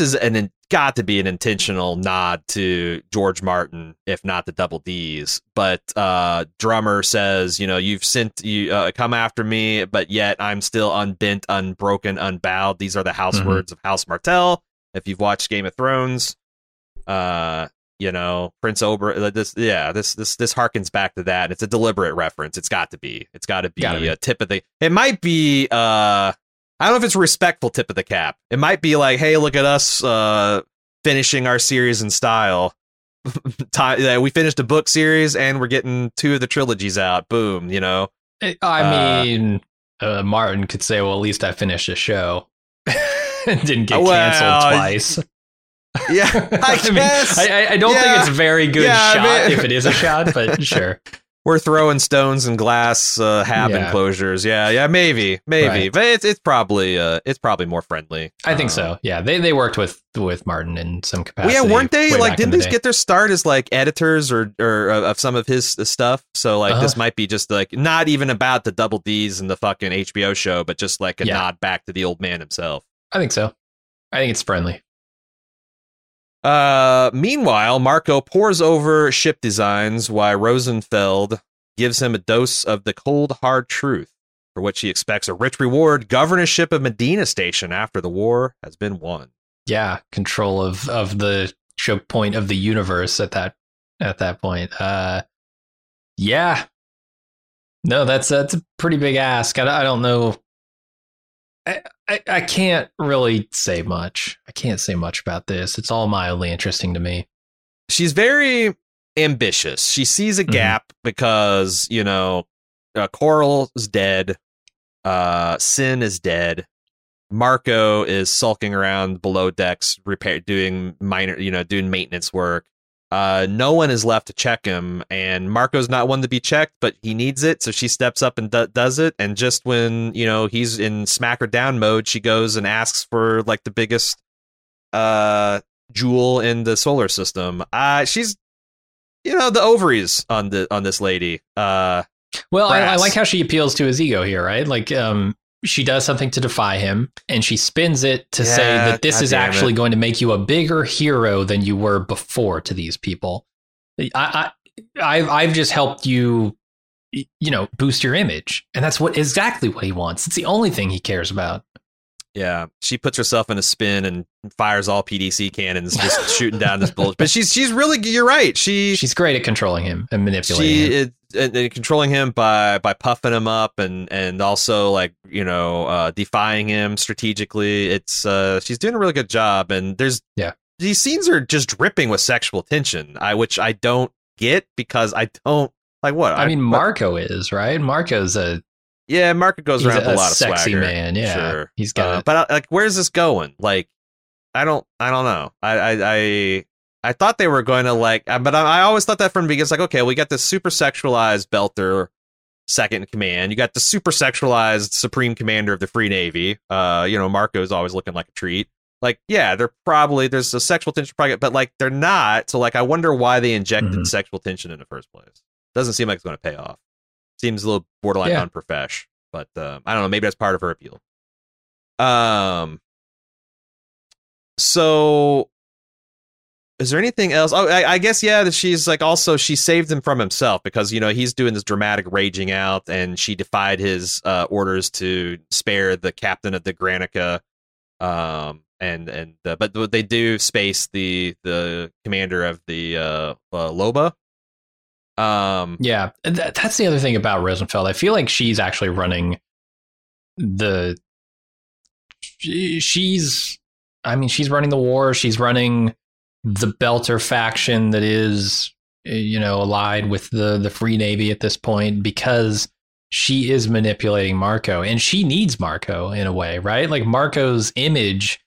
is got to be an intentional nod to George Martin, if not the Double D's. But Drummer says, you know, come after me, but yet I'm still unbent, unbroken, unbowed. These are the house words of House Martell. If you've watched Game of Thrones, you know, Prince Oberyn. This harkens back to that. It's a deliberate reference. It's got to be. It's got to be a tip of the. It might be. I don't know if it's a respectful tip of the cap. It might be like, hey, look at us finishing our series in style. We finished a book series and we're getting two of the trilogies out. Boom, you know. I mean, Martin could say, well, at least I finished a show and didn't get canceled twice. Yeah, I guess. I don't think it's a very good shot, I mean, if it is a shot, but sure. We're throwing stones and glass hab enclosures. Yeah, maybe. Right. But it's probably more friendly. I think so. Yeah, they worked with Martin in some capacity. Well, yeah, weren't they? Like, didn't they get their start as like editors or of some of his stuff? So like this might be just like not even about the double D's and the fucking HBO show, but just like a nod back to the old man himself. I think so. I think it's friendly. Meanwhile, Marco pores over ship designs while Rosenfeld gives him a dose of the cold, hard truth, for which he expects a rich reward: governorship of Medina Station after the war has been won. Yeah, control of the choke point of the universe at that point. Yeah. No, that's a pretty big ask. I don't know. I can't really say much. I can't say much about this. It's all mildly interesting to me. She's very ambitious. She sees a gap because, you know, Coral is dead. Sin is dead. Marco is sulking around below decks, doing maintenance work. No one is left to check him, and Marco's not one to be checked, but he needs it, so she steps up and does it. And just when, you know, he's in smack or down mode, she goes and asks for like the biggest jewel in the solar system. She's, you know, the ovaries on this lady. Well, I like how she appeals to his ego here, right? Like, she does something to defy him, and she spins it to say that this is actually going to make you a bigger hero than you were before to these people. I've just helped you, you know, boost your image. And that's exactly what he wants. It's the only thing he cares about. Yeah. She puts herself in a spin and fires all PDC cannons, just shooting down this bullshit. But she's really, you're right. She's great at controlling him and manipulating him. And controlling him by puffing him up and also, like, you know, defying him strategically. It's she's doing a really good job, and there's these scenes are just dripping with sexual tension, which I don't get, because I don't like what I mean. Marco is right. Marco's a Marco goes around with a lot of sexy swagger, man. Yeah, sure. He's got. But like, where's this going? Like, I don't know. I thought they were going to like, but I always thought that from the beginning. It's like, okay, we got this super sexualized Belter second in command. You got the super sexualized Supreme Commander of the Free Navy. You know, Marco's always looking like a treat. Like, yeah, there's a sexual tension project, but like they're not. So like, I wonder why they injected sexual tension in the first place. Doesn't seem like it's going to pay off. Seems a little borderline unprofesh, but I don't know. Maybe that's part of her appeal. So. Is there anything else? Oh, I guess, that she's like, also, she saved him from himself because, you know, he's doing this dramatic raging out, and she defied his orders to spare the captain of the Granica. But they do space the commander of the Loba. Yeah, that's the other thing about Rosenfeld. I feel like she's actually running she's running the war. She's running the Belter faction that is, you know, allied with the Free Navy at this point, because she is manipulating Marco, and she needs Marco in a way, right? Like, Marco's image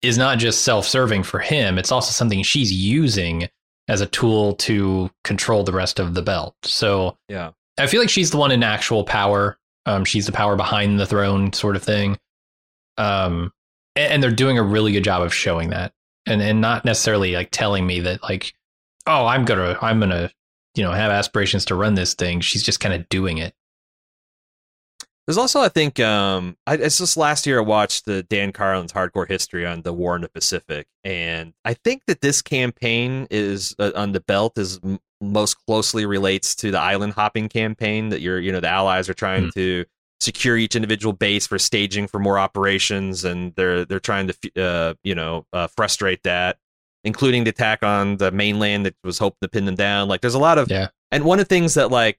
is not just self-serving for him. It's also something she's using as a tool to control the rest of the belt. So yeah, I feel like she's the one in actual power. She's the power behind the throne sort of thing. And they're doing a really good job of showing that. And not necessarily like telling me that, like, oh, I'm gonna, you know, have aspirations to run this thing. She's just kind of doing it. There's also, I think, it's just last year I watched the Dan Carlin's Hardcore History on the War in the Pacific, and I think that this campaign is on the belt is most closely relates to the island hopping campaign that the Allies are trying to secure each individual base for staging for more operations, and they're trying to frustrate that, including the attack on the mainland that was hoping to pin them down. Like, there's a lot of and one of the things that like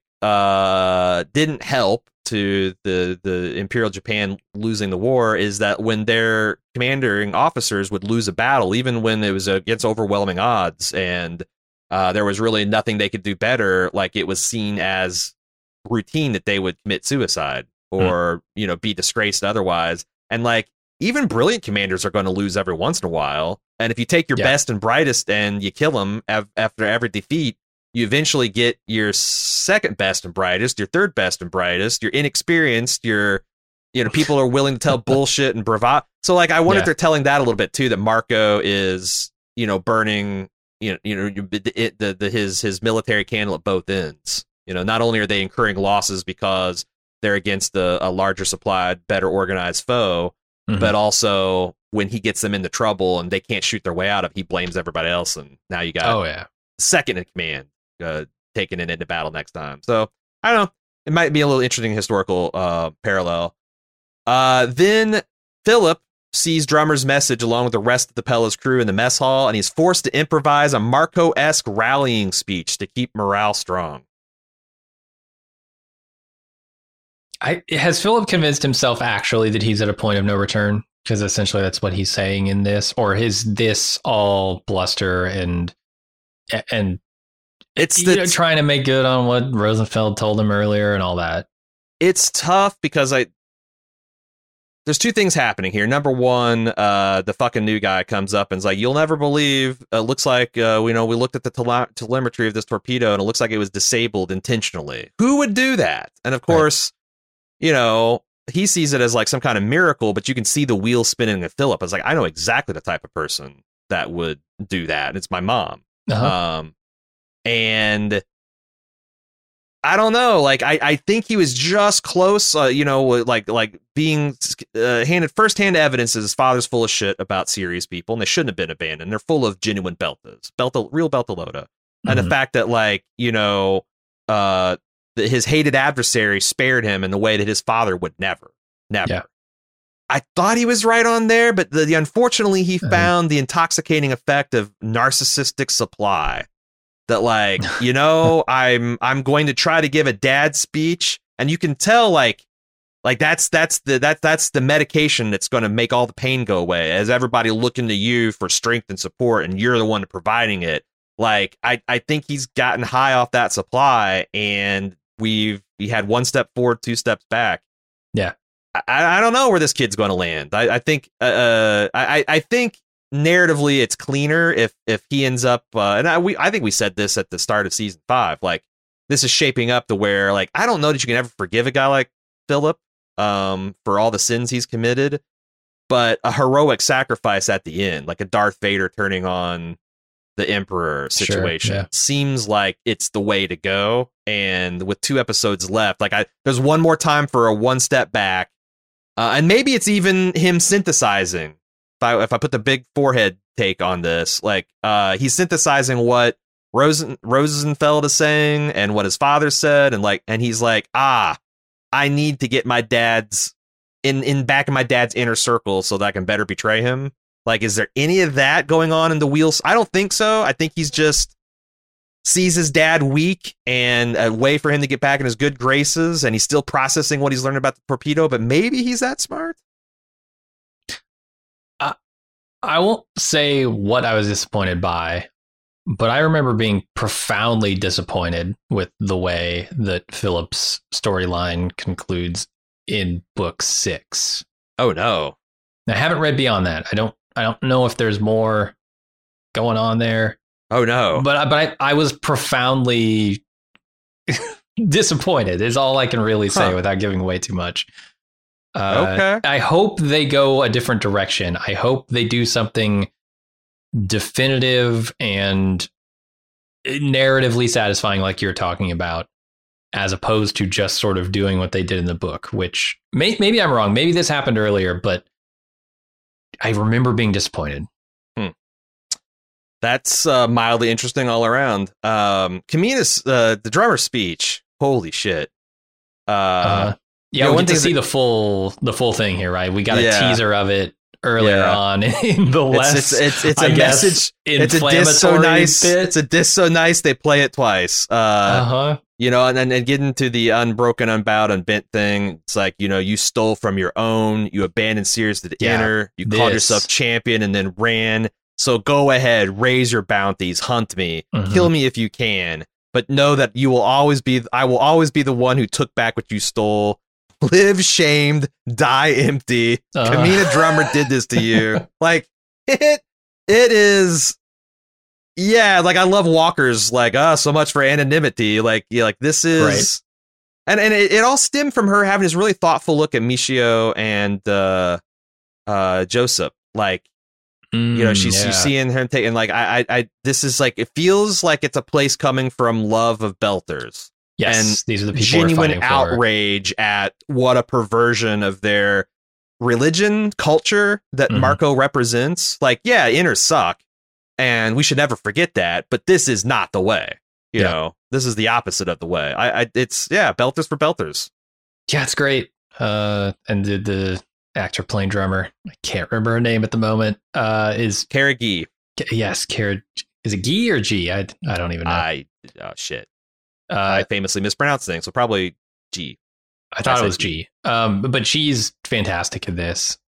didn't help to the Imperial Japan losing the war is that when their commanding officers would lose a battle, even when it was against overwhelming odds and there was really nothing they could do better, like it was seen as routine that they would commit suicide or you know, be disgraced otherwise. And like even brilliant commanders are going to lose every once in a while, and if you take your best and brightest and you kill them after every defeat, you eventually get your second best and brightest, your third best and brightest, you're inexperienced, you're, you know, people are willing to tell bullshit and bravado. So like, I wonder if they're telling that a little bit too, that Marco is, you know, burning, his military candle at both ends. You know, not only are they incurring losses because they're against a larger supplied, better organized foe, but also when he gets them into trouble and they can't shoot their way out of, he blames everybody else. And now you got second in command. Taken it into battle next time. So I don't know. It might be a little interesting historical parallel. Then Philip sees Drummer's message along with the rest of the Pella's crew in the mess hall, and he's forced to improvise a Marco-esque rallying speech to keep morale strong. Has Philip convinced himself actually that he's at a point of no return? Because essentially that's what he's saying in this, or is this all bluster and it's trying to make good on what Rosenfeld told him earlier and all that. It's tough because there's two things happening here. Number one, the fucking new guy comes up and is like, "You'll never believe. Looks like we looked at the telemetry of this torpedo and it looks like it was disabled intentionally." Who would do that? And of course, you know, he sees it as like some kind of miracle, but you can see the wheel spinning at Philip. I was like, I know exactly the type of person that would do that. And it's my mom. And I don't know, like, I think he was just close, like being handed firsthand evidence that his father's full of shit about serious people, and they shouldn't have been abandoned. They're full of genuine Beltas, real Beltalota. And the fact that, like, you know, his hated adversary spared him in the way that his father would never. Yeah. I thought he was right on there, but unfortunately, he found the intoxicating effect of narcissistic supply. That, like, you know, I'm going to try to give a dad speech, and you can tell like that's the medication that's going to make all the pain go away. As everybody looking to you for strength and support, and you're the one providing it. Like, I think he's gotten high off that supply, and we had one step forward, two steps back. Yeah, I don't know where this kid's going to land. I think. Narratively, it's cleaner if he ends up, I think we said this at the start of season 5. Like, this is shaping up to where, like, I don't know that you can ever forgive a guy like Philip for all the sins he's committed, but a heroic sacrifice at the end, like a Darth Vader turning on the Emperor situation, seems like it's the way to go. And with 2 episodes left, like, there's one more time for a one step back, and maybe it's even him synthesizing. If I put the big forehead take on this, like, he's synthesizing what Rosenfeld is saying and what his father said, and he's like, I need to get my dad's in back in my dad's inner circle so that I can better betray him. Like, is there any of that going on in the wheels? I don't think so. I think he's just sees his dad weak and a way for him to get back in his good graces, and he's still processing what he's learned about the torpedo, but maybe he's that smart. I won't say what I was disappointed by, but I remember being profoundly disappointed with the way that Philip's storyline concludes in book 6. Oh no. I haven't read beyond that. I don't know if there's more going on there. Oh no. But I was profoundly disappointed is all I can really say without giving away too much. Okay. I hope they go a different direction. I hope they do something definitive and narratively satisfying, like you're talking about, as opposed to just sort of doing what they did in the book, which maybe I'm wrong. Maybe this happened earlier, but I remember being disappointed. That's mildly interesting all around. Caminus, the drummer's speech. Holy shit. Yeah, we get to see the full thing here, right? We got a teaser of it earlier on in the less. It's a message. It's a diss so nice. Bit. It's a diss so nice they play it twice. You know, and then getting to the unbroken, unbowed, unbent thing. It's like, you know, you stole from your own. You abandoned Ceres to the inner. You called yourself champion and then ran. So go ahead, raise your bounties, hunt me, kill me if you can. But know that you will always be. I will always be the one who took back what you stole. Live shamed, die empty. Kamina Drummer did this to you. Like it is. Yeah, like I love walkers. Like, so much for anonymity. Like, yeah, like this is, and it all stemmed from her having this really thoughtful look at Michio and Joseph. Like, you know, she's seeing him taking. Like, I, this is like it feels like it's a place coming from love of Belters. Yes, and these are the people genuine who are outrage for at what a perversion of their religion culture that Marco represents. Like, yeah, inner suck. And we should never forget that. But this is not the way. You know, this is the opposite of the way. It's Belters for Belters. Yeah, it's great. And the actor playing drummer, I can't remember her name at the moment. Is Kara Gee? Yes, Kara. Is it Gee or G? I don't even know. Oh shit. I famously mispronounced things, so probably G. I thought it was G. But she's fantastic in this.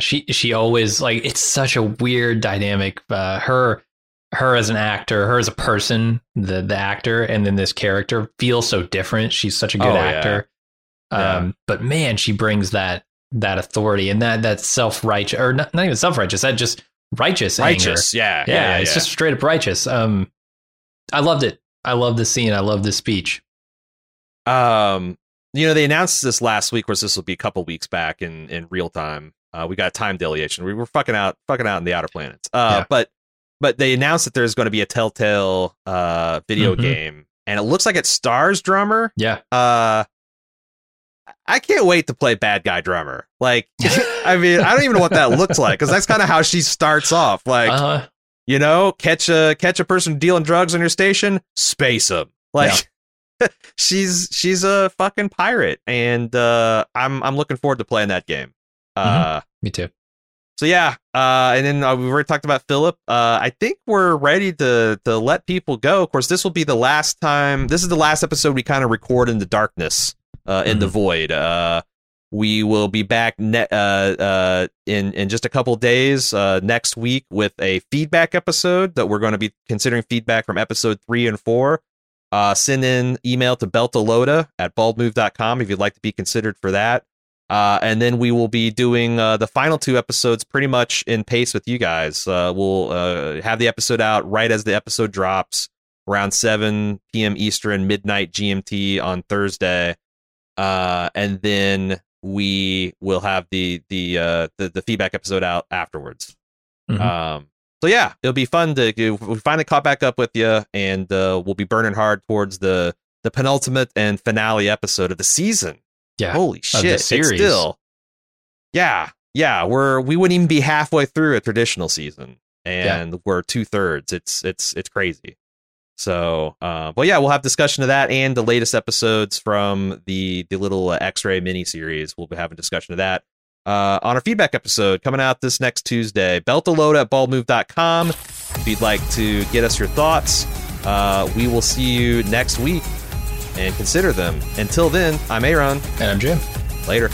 She always, like, it's such a weird dynamic, her as an actor, her as a person, the actor, and then this character feels so different. She's such a good actor. Yeah. But man, she brings that authority and that self-righteous, or not even self-righteous, that just righteous anger. Yeah. It's just straight up righteous. I loved it. I love this scene. I love this speech. You know, they announced this last week, whereas this will be a couple weeks back in real time. We got time dilation. We were fucking out in the outer planets. But they announced that there's going to be a Telltale video game, and it looks like it stars Drummer. Yeah. I can't wait to play Bad Guy Drummer. Like, I mean, I don't even know what that looks like, because that's kind of how she starts off. Like, you know, catch a person dealing drugs on your station, space them. Like. Yeah. She's a fucking pirate, and I'm looking forward to playing that game. Me too. So yeah, and then we've already talked about Philip. I think we're ready to let people go. Of course, this will be the last time. This is the last episode we kind of record in the darkness, in the void. We will be back in just a couple days next week with a feedback episode that we're going to be considering feedback from episode 3 and 4. Send in email to beltalota@baldmove.com if you'd like to be considered for that. And then we will be doing the final 2 episodes pretty much in pace with you guys. We'll have the episode out right as the episode drops around 7 p.m. Eastern, midnight GMT on Thursday. And then we will have the feedback episode out afterwards. So yeah, it'll be fun we finally caught back up with you, and we'll be burning hard towards the penultimate and finale episode of the season. Yeah, holy shit! It's still, yeah, we wouldn't even be halfway through a traditional season, and we're 2/3. It's crazy. So, but yeah, we'll have discussion of that and the latest episodes from the little X-Ray mini series. We'll be having discussion of that. On our feedback episode coming out this next Tuesday. Beltalota@baldmove.com if you'd like to get us your thoughts. We will see you next week and consider them. Until then, I'm Aaron. And I'm Jim. Later.